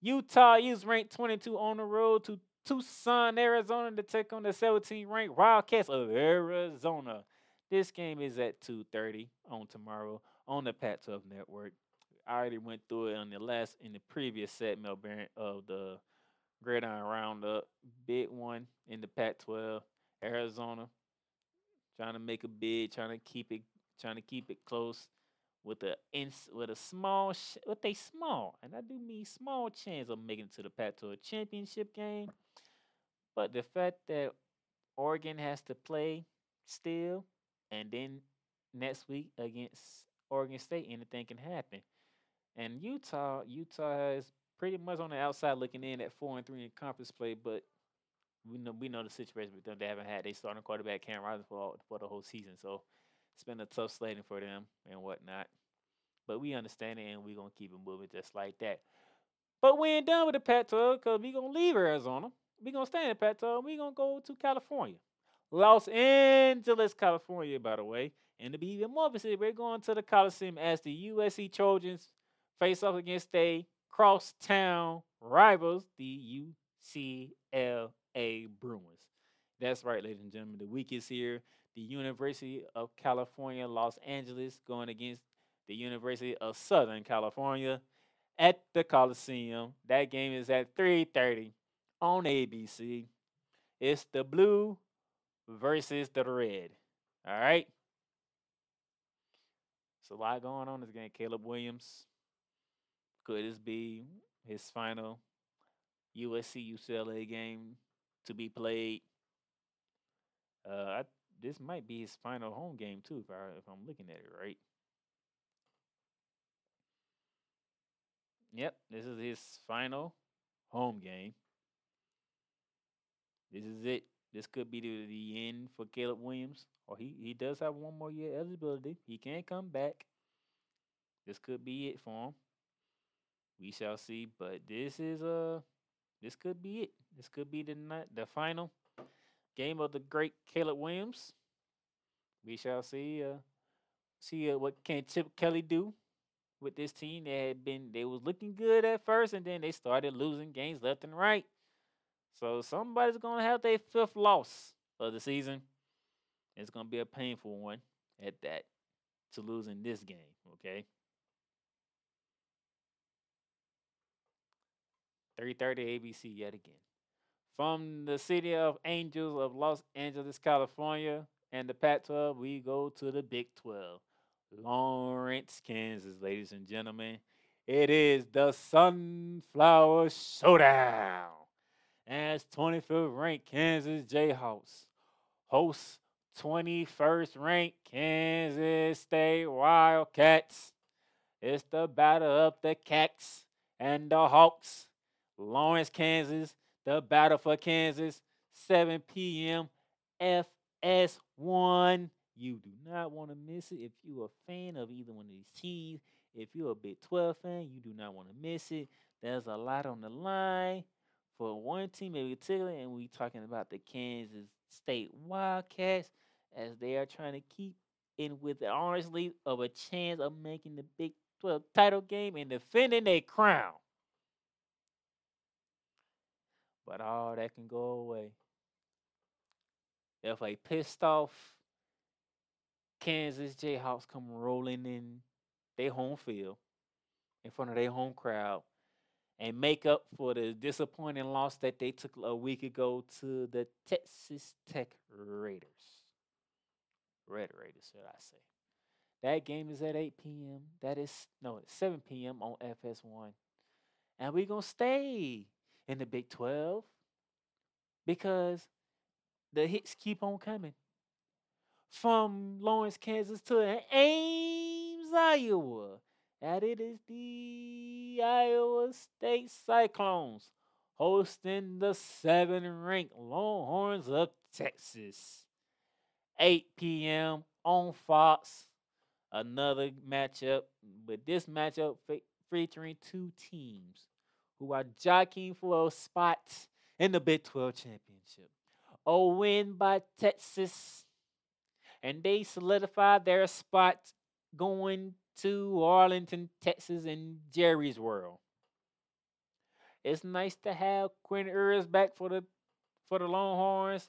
Utah is ranked twenty-two on the road to Tucson, Arizona to take on the seventeen ranked Wildcats of Arizona. This game is at two thirty on tomorrow on the Pac twelve Network. I already went through it on the last in the previous segment of the Gridiron Roundup. Big one in the Pac twelve. Arizona trying to make a bid, trying to keep it, trying to keep it close. With a with a small sh- with a small and I do mean small chance of making it to the Pac twelve championship game, but the fact that Oregon has to play still, and then next week against Oregon State, anything can happen. And Utah, Utah is pretty much on the outside looking in at four and three in conference play, but we know we know the situation with them. They haven't had their starting quarterback Cam Rising for all, for the whole season, so it's been a tough slating for them and whatnot. But we understand it, and we're going to keep it moving just like that. But we ain't done with the Pac twelve because we're going to leave Arizona. We're going to stay in the Pac twelve. We're going to go to California. Los Angeles, California, by the way. And to be even more specific, we're going to the Coliseum as the U S C Trojans face off against their crosstown rivals, the U C L A Bruins. That's right, ladies and gentlemen. The week is here. The University of California, Los Angeles, going against the University of Southern California at the Coliseum. That game is at three thirty on A B C. It's the blue versus the red. All right? It's a lot going on in this game. Caleb Williams, could this be his final U S C U C L A game to be played? Uh, I This might be his final home game, too, if, I, if I'm looking at it right. Yep, this is his final home game. This is it. This could be the, the end for Caleb Williams. Or he, he does have one more year eligibility. He can come back. This could be it for him. We shall see. But this is uh, this could be it. This could be the the final game of the great Caleb Williams. We shall see uh, see uh, what can Chip Kelly do with this team. They had been they was looking good at first, and then they started losing games left and right. So somebody's gonna have their fifth loss of the season. It's gonna be a painful one at that to lose in this game. Okay. three thirty A B C yet again. From the city of Angels of Los Angeles, California, and the Pac twelve, we go to the Big twelve. Lawrence, Kansas, ladies and gentlemen. It is the Sunflower Showdown. As twenty-fifth ranked Kansas Jayhawks hosts twenty-first ranked Kansas State Wildcats. It's the battle of the Cats and the Hawks. Lawrence, Kansas. The battle for Kansas, seven p.m. F S one. You do not want to miss it. If you're a fan of either one of these teams, if you're a Big twelve fan, you do not want to miss it. There's a lot on the line for one team in particular, and we're talking about the Kansas State Wildcats as they are trying to keep in with the honors lead of a chance of making the Big twelve title game and defending their crown. But all that can go away if a pissed off Kansas Jayhawks come rolling in their home field in front of their home crowd and make up for the disappointing loss that they took a week ago to the Texas Tech Raiders. Red Raiders, should I say. That game is at eight p.m. That is, no, it's seven p.m. on F S one. And we're going to stay in the Big twelve because the hits keep on coming. From Lawrence, Kansas to Ames, Iowa. And it is the Iowa State Cyclones hosting the seven-ranked Longhorns of Texas. eight p.m. on Fox. Another matchup, but this matchup fe- featuring two teams who are jockeying for a spot in the Big twelve championship. A win by Texas, and they solidify their spot going to Arlington, Texas, in Jerry's World. It's nice to have Quinn Ewers back for the for the Longhorns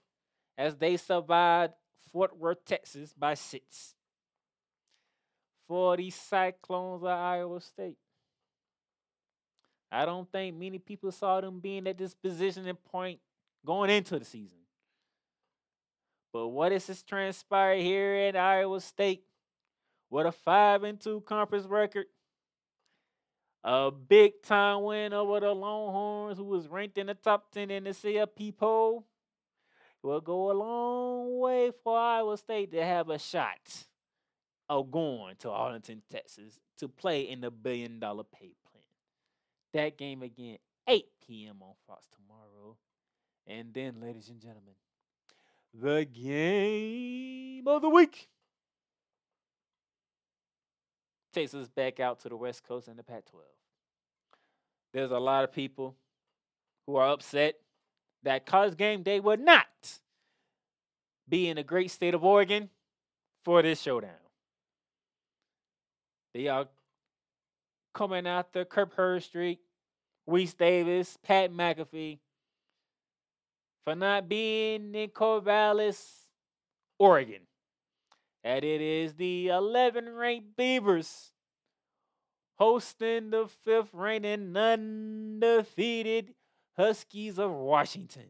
as they survived Fort Worth, Texas by six. For these Cyclones of Iowa State, I don't think many people saw them being at this position and point going into the season. But what has transpired here at Iowa State with a five and two conference record, a big-time win over the Longhorns, who was ranked in the top ten in the C F P poll, will go a long way for Iowa State to have a shot of going to Arlington, Texas to play in the billion-dollar pay plan. That game again, eight p.m. on Fox tomorrow. And then, ladies and gentlemen, the game of the week takes us back out to the West Coast and the Pac twelve. There's a lot of people who are upset that college game day would not be in the great state of Oregon for this showdown. They are coming after Kurt Herbstreit, Reese Davis, Pat McAfee for not being in Corvallis, Oregon. And it is the eleven-ranked Beavers hosting the fifth-ranked and undefeated Huskies of Washington.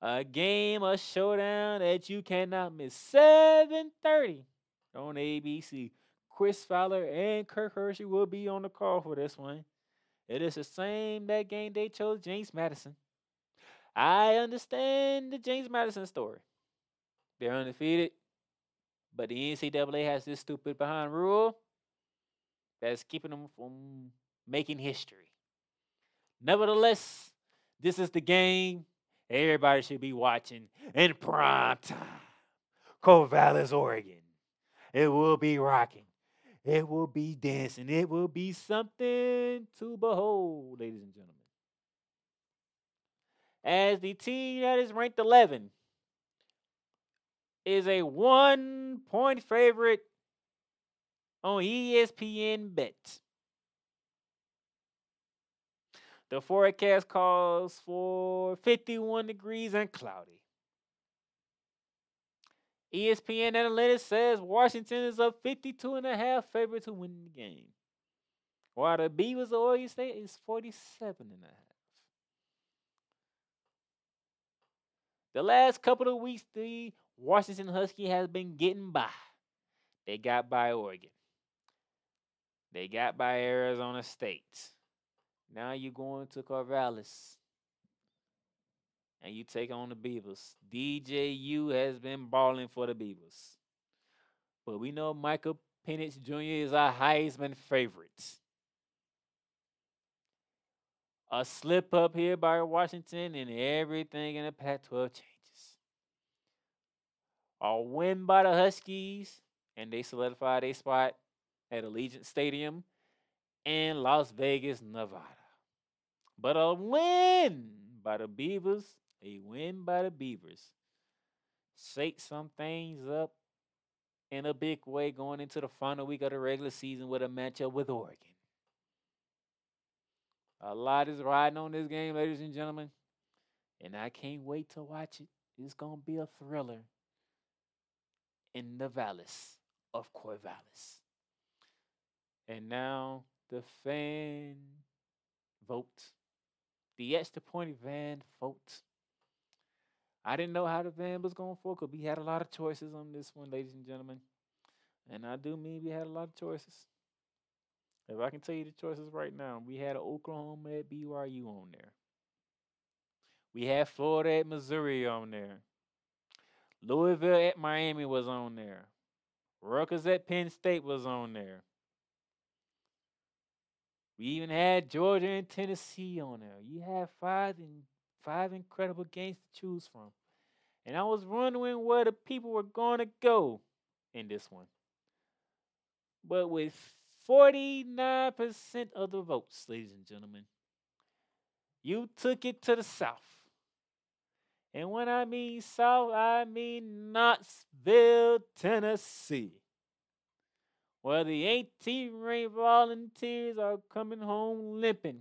A game, a showdown that you cannot miss. seven thirty. On A B C. Chris Fowler and Kirk Herbstreit will be on the call for this one. It is the same that game they chose James Madison. I understand the James Madison story. They're undefeated, but the N C double A has this stupid behind rule that's keeping them from making history. Nevertheless, this is the game everybody should be watching in prime time. Corvallis, Oregon. It will be rocking. It will be dancing. It will be something to behold, ladies and gentlemen. As the team that is ranked eleven is a one-point favorite on E S P N Bet. The forecast calls for fifty-one degrees and cloudy. E S P N Analytics says Washington is a fifty-two and a half favorite to win the game, while the Beavers of Oregon State is forty-seven and a half. The last couple of weeks, the Washington Husky has been getting by. They got by Oregon. They got by Arizona State. Now you're going to Corvallis. And you take on the Beavers. D J U has been balling for the Beavers. But we know Michael Penix Junior is our Heisman favorite. A slip up here by Washington and everything in the Pac twelve changes. A win by the Huskies, and they solidify their spot at Allegiant Stadium in Las Vegas, Nevada. But a win by the Beavers. A win by the Beavers. Shake some things up in a big way going into the final week of the regular season with a matchup with Oregon. A lot is riding on this game, ladies and gentlemen. And I can't wait to watch it. It's going to be a thriller in the valleys of Corvallis. And now, the fan vote. The extra point van vote. I didn't know how the van was going for because we had a lot of choices on this one, ladies and gentlemen. And I do mean we had a lot of choices. If I can tell you the choices right now, we had Oklahoma at B Y U on there. We had Florida at Missouri on there. Louisville at Miami was on there. Rutgers at Penn State was on there. We even had Georgia and Tennessee on there. You had five and five incredible games to choose from. And I was wondering where the people were going to go in this one. But with forty-nine percent of the votes, ladies and gentlemen, you took it to the South. And when I mean South, I mean Knoxville, Tennessee, where the eighteenth ranked Volunteers are coming home limping,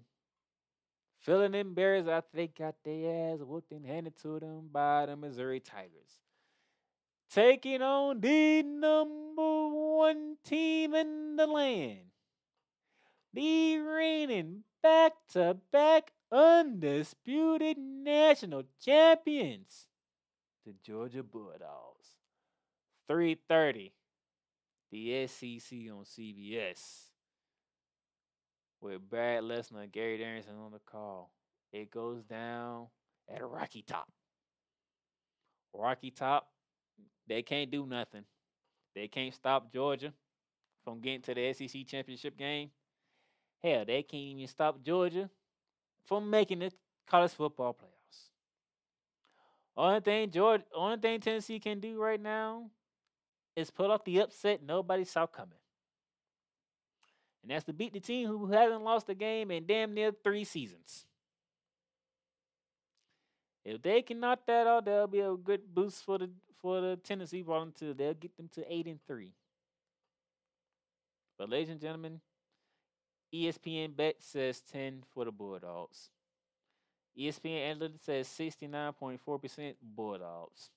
feeling them berries after they got their ass whooped and handed to them by the Missouri Tigers. Taking on the number one team in the land, the reigning back-to-back undisputed national champions, the Georgia Bulldogs. three thirty. The S E C on C B S with Brad Lesnar and Gary Darrison on the call. It goes down at a Rocky Top. Rocky Top, they can't do nothing. They can't stop Georgia from getting to the S E C championship game. Hell, they can't even stop Georgia from making the college football playoffs. Only thing Georgia, only thing Tennessee can do right now is pull off the upset nobody saw coming. And that's to beat the team who hasn't lost a game in damn near three seasons. If they can knock that out, that'll be a good boost for the for the Tennessee Volunteers. They'll get them to eight and three. But ladies and gentlemen, E S P N Bet says ten for the Bulldogs. E S P N Analytics says sixty-nine point four percent Bulldogs.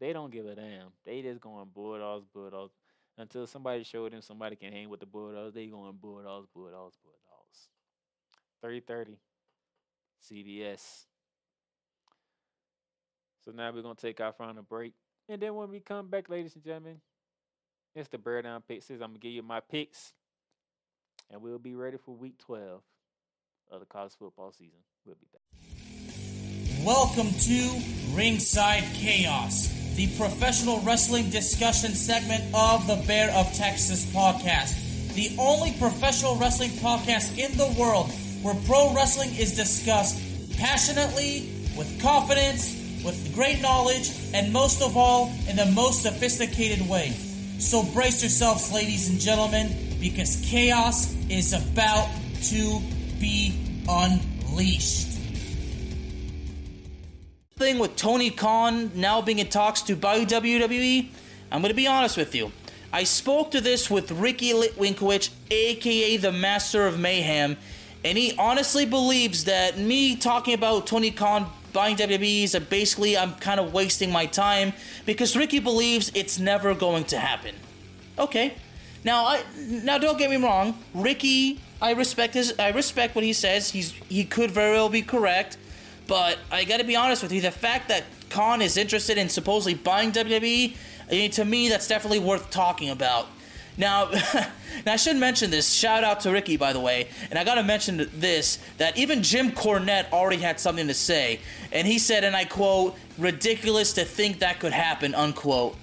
They don't give a damn. They just going Bulldogs, Bulldogs. Until somebody showed them somebody can hang with the Bulldogs, they going Bulldogs, Bulldogs, Bulldogs. thirty thirty. C B S. So now we're going to take our final break. And then when we come back, ladies and gentlemen, it's the Bear Down Picks. I'm going to give you my picks. And we'll be ready for week twelve of the college football season. We'll be back. Welcome to Ringside Chaos, the professional wrestling discussion segment of the Bear of Texas podcast. The only professional wrestling podcast in the world where pro wrestling is discussed passionately, with confidence, with great knowledge, and most of all, in the most sophisticated way. So brace yourselves, ladies and gentlemen, because chaos is about to be unleashed. Thing with Tony Khan now being in talks to buy W W E, I'm going to be honest with you. I spoke to this with Ricky Litwinkowicz, aka the Master of Mayhem, and he honestly believes that me talking about Tony Khan buying W W E is that basically I'm kind of wasting my time because Ricky believes it's never going to happen. Okay, now I now don't get me wrong, Ricky, I respect his, I respect what he says. He's he could very well be correct. But I gotta be honest with you, the fact that Khan is interested in supposedly buying W W E, I mean, to me, that's definitely worth talking about. Now, now I should mention this, shout out to Ricky, by the way, and I gotta mention this, that even Jim Cornette already had something to say, and he said, and I quote, ridiculous to think that could happen, unquote.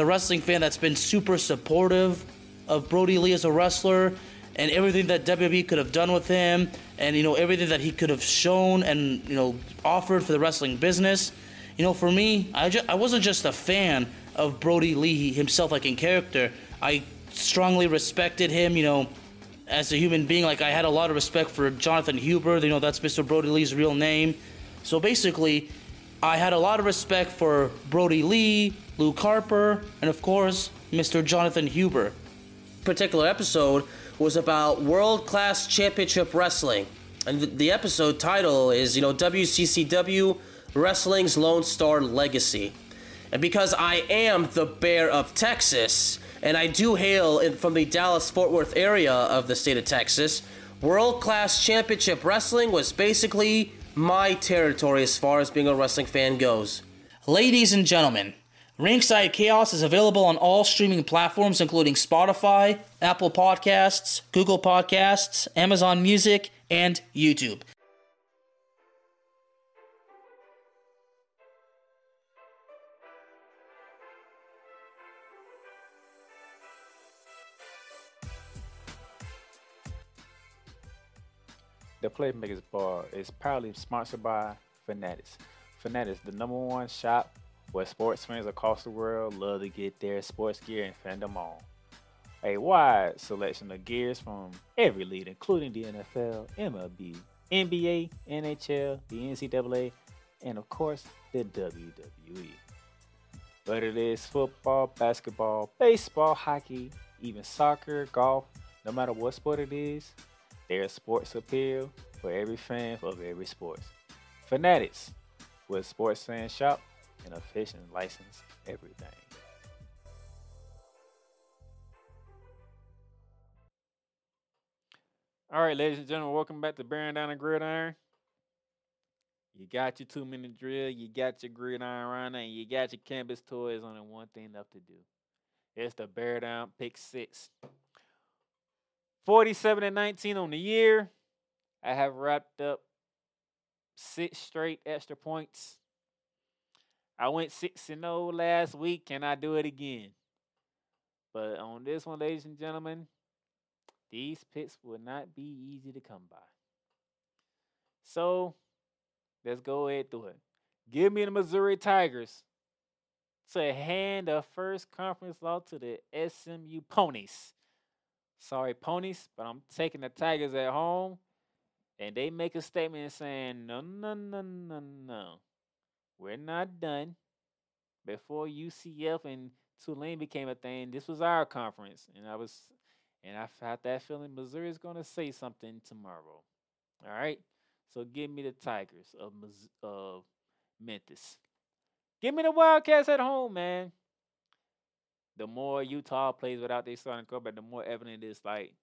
A wrestling fan that's been super supportive of Brody Lee as a wrestler, and everything that W W E could have done with him, and, you know, everything that he could have shown and, you know, offered for the wrestling business. You know, for me, I, ju- I wasn't just a fan of Brody Lee himself, like, in character. I strongly respected him, you know, as a human being. Like, I had a lot of respect for Jonathan Huber. You know, that's Mister Brody Lee's real name. So, basically, I had a lot of respect for Brody Lee, Luke Harper, and, of course, Mister Jonathan Huber. Particular episode was about world-class championship wrestling, and the, the episode title is, you know, W C C W Wrestling's Lone Star Legacy. And because I am the Bear of Texas, and I do hail from the Dallas-Fort Worth area of the state of Texas, world-class championship wrestling was basically my territory as far as being a wrestling fan goes. Ladies and gentlemen, Ringside Chaos is available on all streaming platforms including Spotify, Apple Podcasts, Google Podcasts, Amazon Music, and YouTube. The Playmakers Bar is proudly sponsored by Fanatics. Fanatics, the number one shop where sports fans across the world love to get their sports gear and fandom on. A wide selection of gears from every league, including the N F L, M L B, N B A, N H L, the N C double A, and of course, the W W E. Whether it is football, basketball, baseball, hockey, even soccer, golf, no matter what sport it is, there's sports appeal for every fan of every sport. Fanatics, with sports fan shop and official license, everything. All right, ladies and gentlemen, welcome back to Bearing Down the Gridiron. You got your two-minute drill, you got your gridiron runner, and you got your canvas toys. Only one thing left to do. It's the Bear Down Pick Six. forty-seven and nineteen on the year. I have wrapped up six straight extra points. I went six and oh last week. Can I do it again? But on this one, ladies and gentlemen, these picks will not be easy to come by. So let's go ahead through it. Give me the Missouri Tigers to hand the first conference loss to the S M U Ponies. Sorry, Ponies, but I'm taking the Tigers at home, and they make a statement saying, no, no, no, no, no. We're not done. Before U C F and Tulane became a thing, this was our conference, and I was, and I had that feeling Missouri is going to say something tomorrow. All right? So give me the Tigers of, of Memphis. Give me the Wildcats at home, man. The more Utah plays without their starting quarterback, the more evident it is like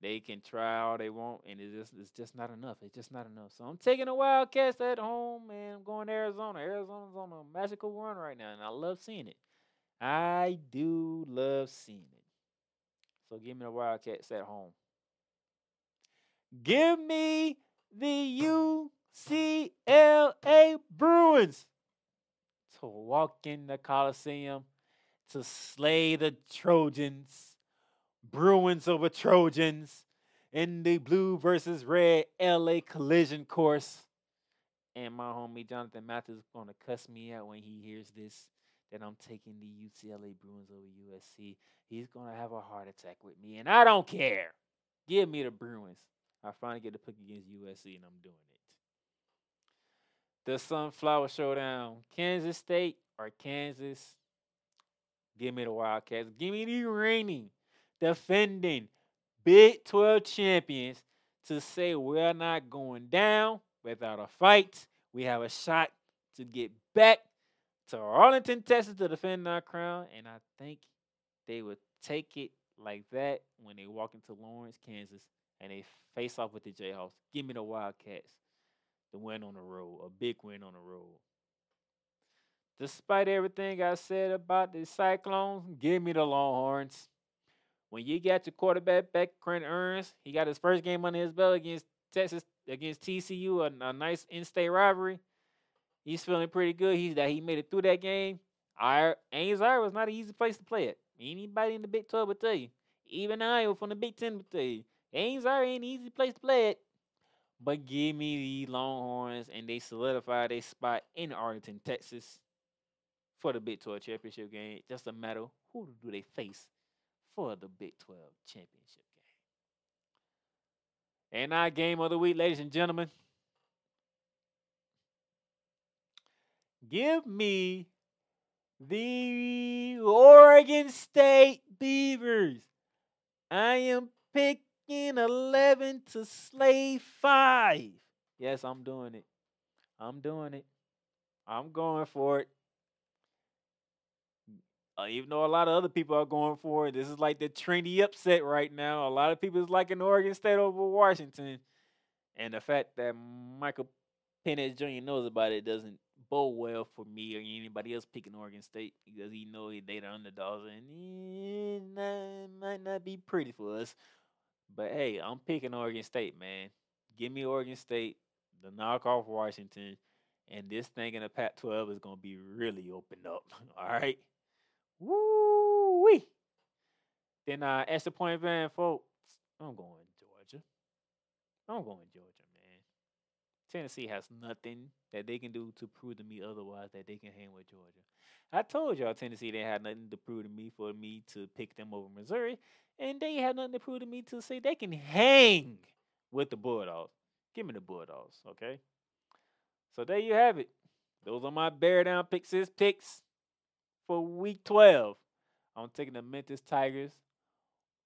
they can try all they want, and it's just, it's just not enough. It's just not enough. So I'm taking the Wildcats at home, and I'm going to Arizona. Arizona's on a magical run right now, and I love seeing it. I do love seeing it. So give me the Wildcats at home. Give me the U C L A Bruins to walk in the Coliseum to slay the Trojans, Bruins over Trojans, in the blue versus red L A collision course. And my homie Jonathan Mathis is going to cuss me out when he hears this, that I'm taking the U C L A Bruins over U S C. He's going to have a heart attack with me, and I don't care. Give me the Bruins. I finally get to pick against U S C, and I'm doing it. The Sunflower Showdown, Kansas State or Kansas. Give me the Wildcats. Give me the reigning, defending Big twelve champions to say we're not going down without a fight. We have a shot to get back to Arlington, Texas to defend our crown. And I think they would take it like that when they walk into Lawrence, Kansas, and they face off with the Jayhawks. Give me the Wildcats. The win on the road, a big win on the road. Despite everything I said about the Cyclones, give me the Longhorns. When you got your quarterback back, Trent Irons, he got his first game under his belt against Texas, against T C U, a, a nice in-state rivalry. He's feeling pretty good. He's that he made it through that game. Ames, Iowa is not an easy place to play it. Anybody in the Big twelve will tell you. Even Iowa from the Big Ten will tell you. Ames, Iowa ain't an easy place to play it. But give me the Longhorns, and they solidify their spot in Arlington, Texas, for the Big twelve championship game. Just a matter of who do they face for the Big twelve championship game. And our game of the week, ladies and gentlemen. Give me the Oregon State Beavers. I am picking eleven to slay five. Yes, I'm doing it. I'm doing it. I'm going for it. Uh, even though a lot of other people are going for it, this is like the Trinity upset right now. A lot of people is liking Oregon State over Washington. And the fact that Michael Penix Junior knows about it doesn't bode well for me or anybody else picking Oregon State, because he knows they're the underdogs and it might not be pretty for us. But, hey, I'm picking Oregon State, man. Give me Oregon State to knock off Washington, and this thing in the Pac twelve is going to be really open up, all right? Woo-wee. Then uh, at the point, man, folks, I'm going Georgia. I'm going Georgia, man. Tennessee has nothing that they can do to prove to me otherwise that they can hang with Georgia. I told y'all Tennessee didn't have nothing to prove to me for me to pick them over Missouri, and they had nothing to prove to me to say they can hang with the Bulldogs. Give me the Bulldogs, okay? So there you have it. Those are my bear down pick six picks for week twelve. I'm taking the Memphis Tigers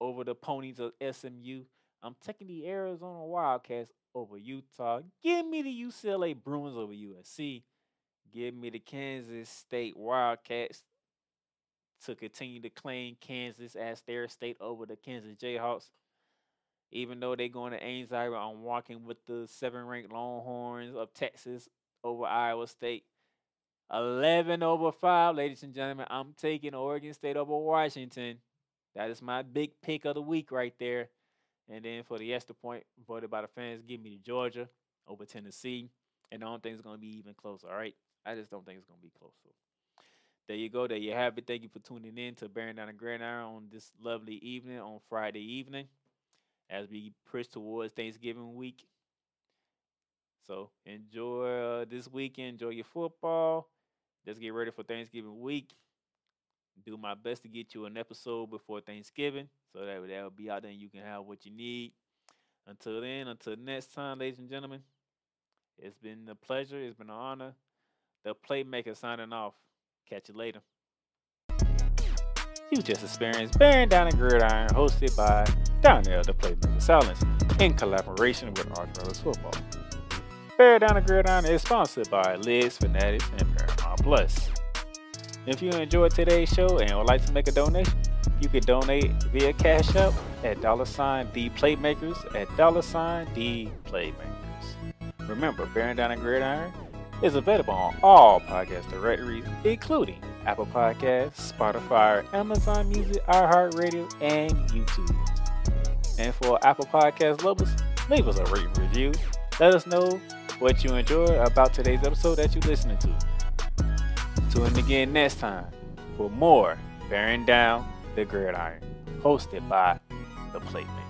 over the Ponies of S M U. I'm taking the Arizona Wildcats over Utah. Give me the U C L A Bruins over U S C. Give me the Kansas State Wildcats to continue to claim Kansas as their state over the Kansas Jayhawks. Even though they're going to Ames, Iowa, I'm walking with the seven-ranked Longhorns of Texas over Iowa State. eleven over five, ladies and gentlemen. I'm taking Oregon State over Washington. That is my big pick of the week right there. And then for the extra point voted by the fans, give me to Georgia over Tennessee. And I don't think it's going to be even closer, all right? I just don't think it's going to be closer. There you go. There you have it. Thank you for tuning in to Bearing Down the Gridiron on this lovely evening, on Friday evening, as we push towards Thanksgiving week. So enjoy uh, this weekend. Enjoy your football. Let's get ready for Thanksgiving week. Do my best to get you an episode before Thanksgiving, so that will be out there and you can have what you need. Until then, until next time, ladies and gentlemen, it's been a pleasure. It's been an honor. The Playmaker signing off. Catch you later. You just experienced Bearing Down the Gridiron, hosted by Donnell the Playmaker Silence, in collaboration with Archivist Football. Bear Down the Gridiron is sponsored by Liz, Fanatics, and Paramount Plus. If you enjoyed today's show and would like to make a donation, you can donate via Cash App at dollar sign the Playmakers at dollar sign the Playmakers. Remember, Bearing Down the Gridiron is available on all podcast directories, including Apple Podcasts, Spotify, Amazon Music, iHeartRadio, and YouTube. And for Apple Podcast lovers, leave us a rate and review. Let us know what you enjoyed about today's episode that you're listening to. Tune in again next time for more Bearing Down the Gridiron, hosted by The Playmaker.